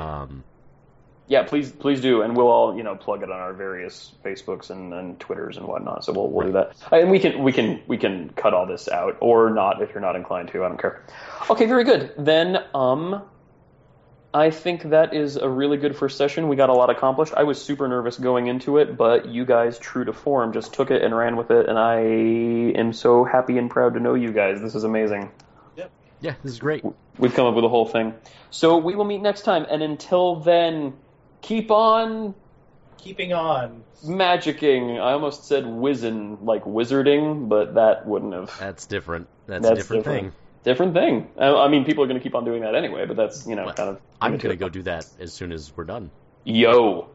Yeah, please do, and we'll all plug it on our various Facebooks and Twitters and whatnot. So we'll do that, and we can cut all this out or not if you're not inclined to. I don't care. Okay, very good. Then I think that is a really good first session. We got a lot accomplished. I was super nervous going into it, but you guys, true to form, just took it and ran with it, and I am so happy and proud to know you guys. This is amazing. Yep. Yeah, this is great. We've come up with a whole thing. So we will meet next time, and until then. Keep on... Keeping on. Magicking. I almost said wizzin', like wizarding, but that wouldn't have... That's different. That's a different thing. Different thing. I mean, people are going to keep on doing that anyway, but that's, kind of... I'm going to go do that as soon as we're done. Yo.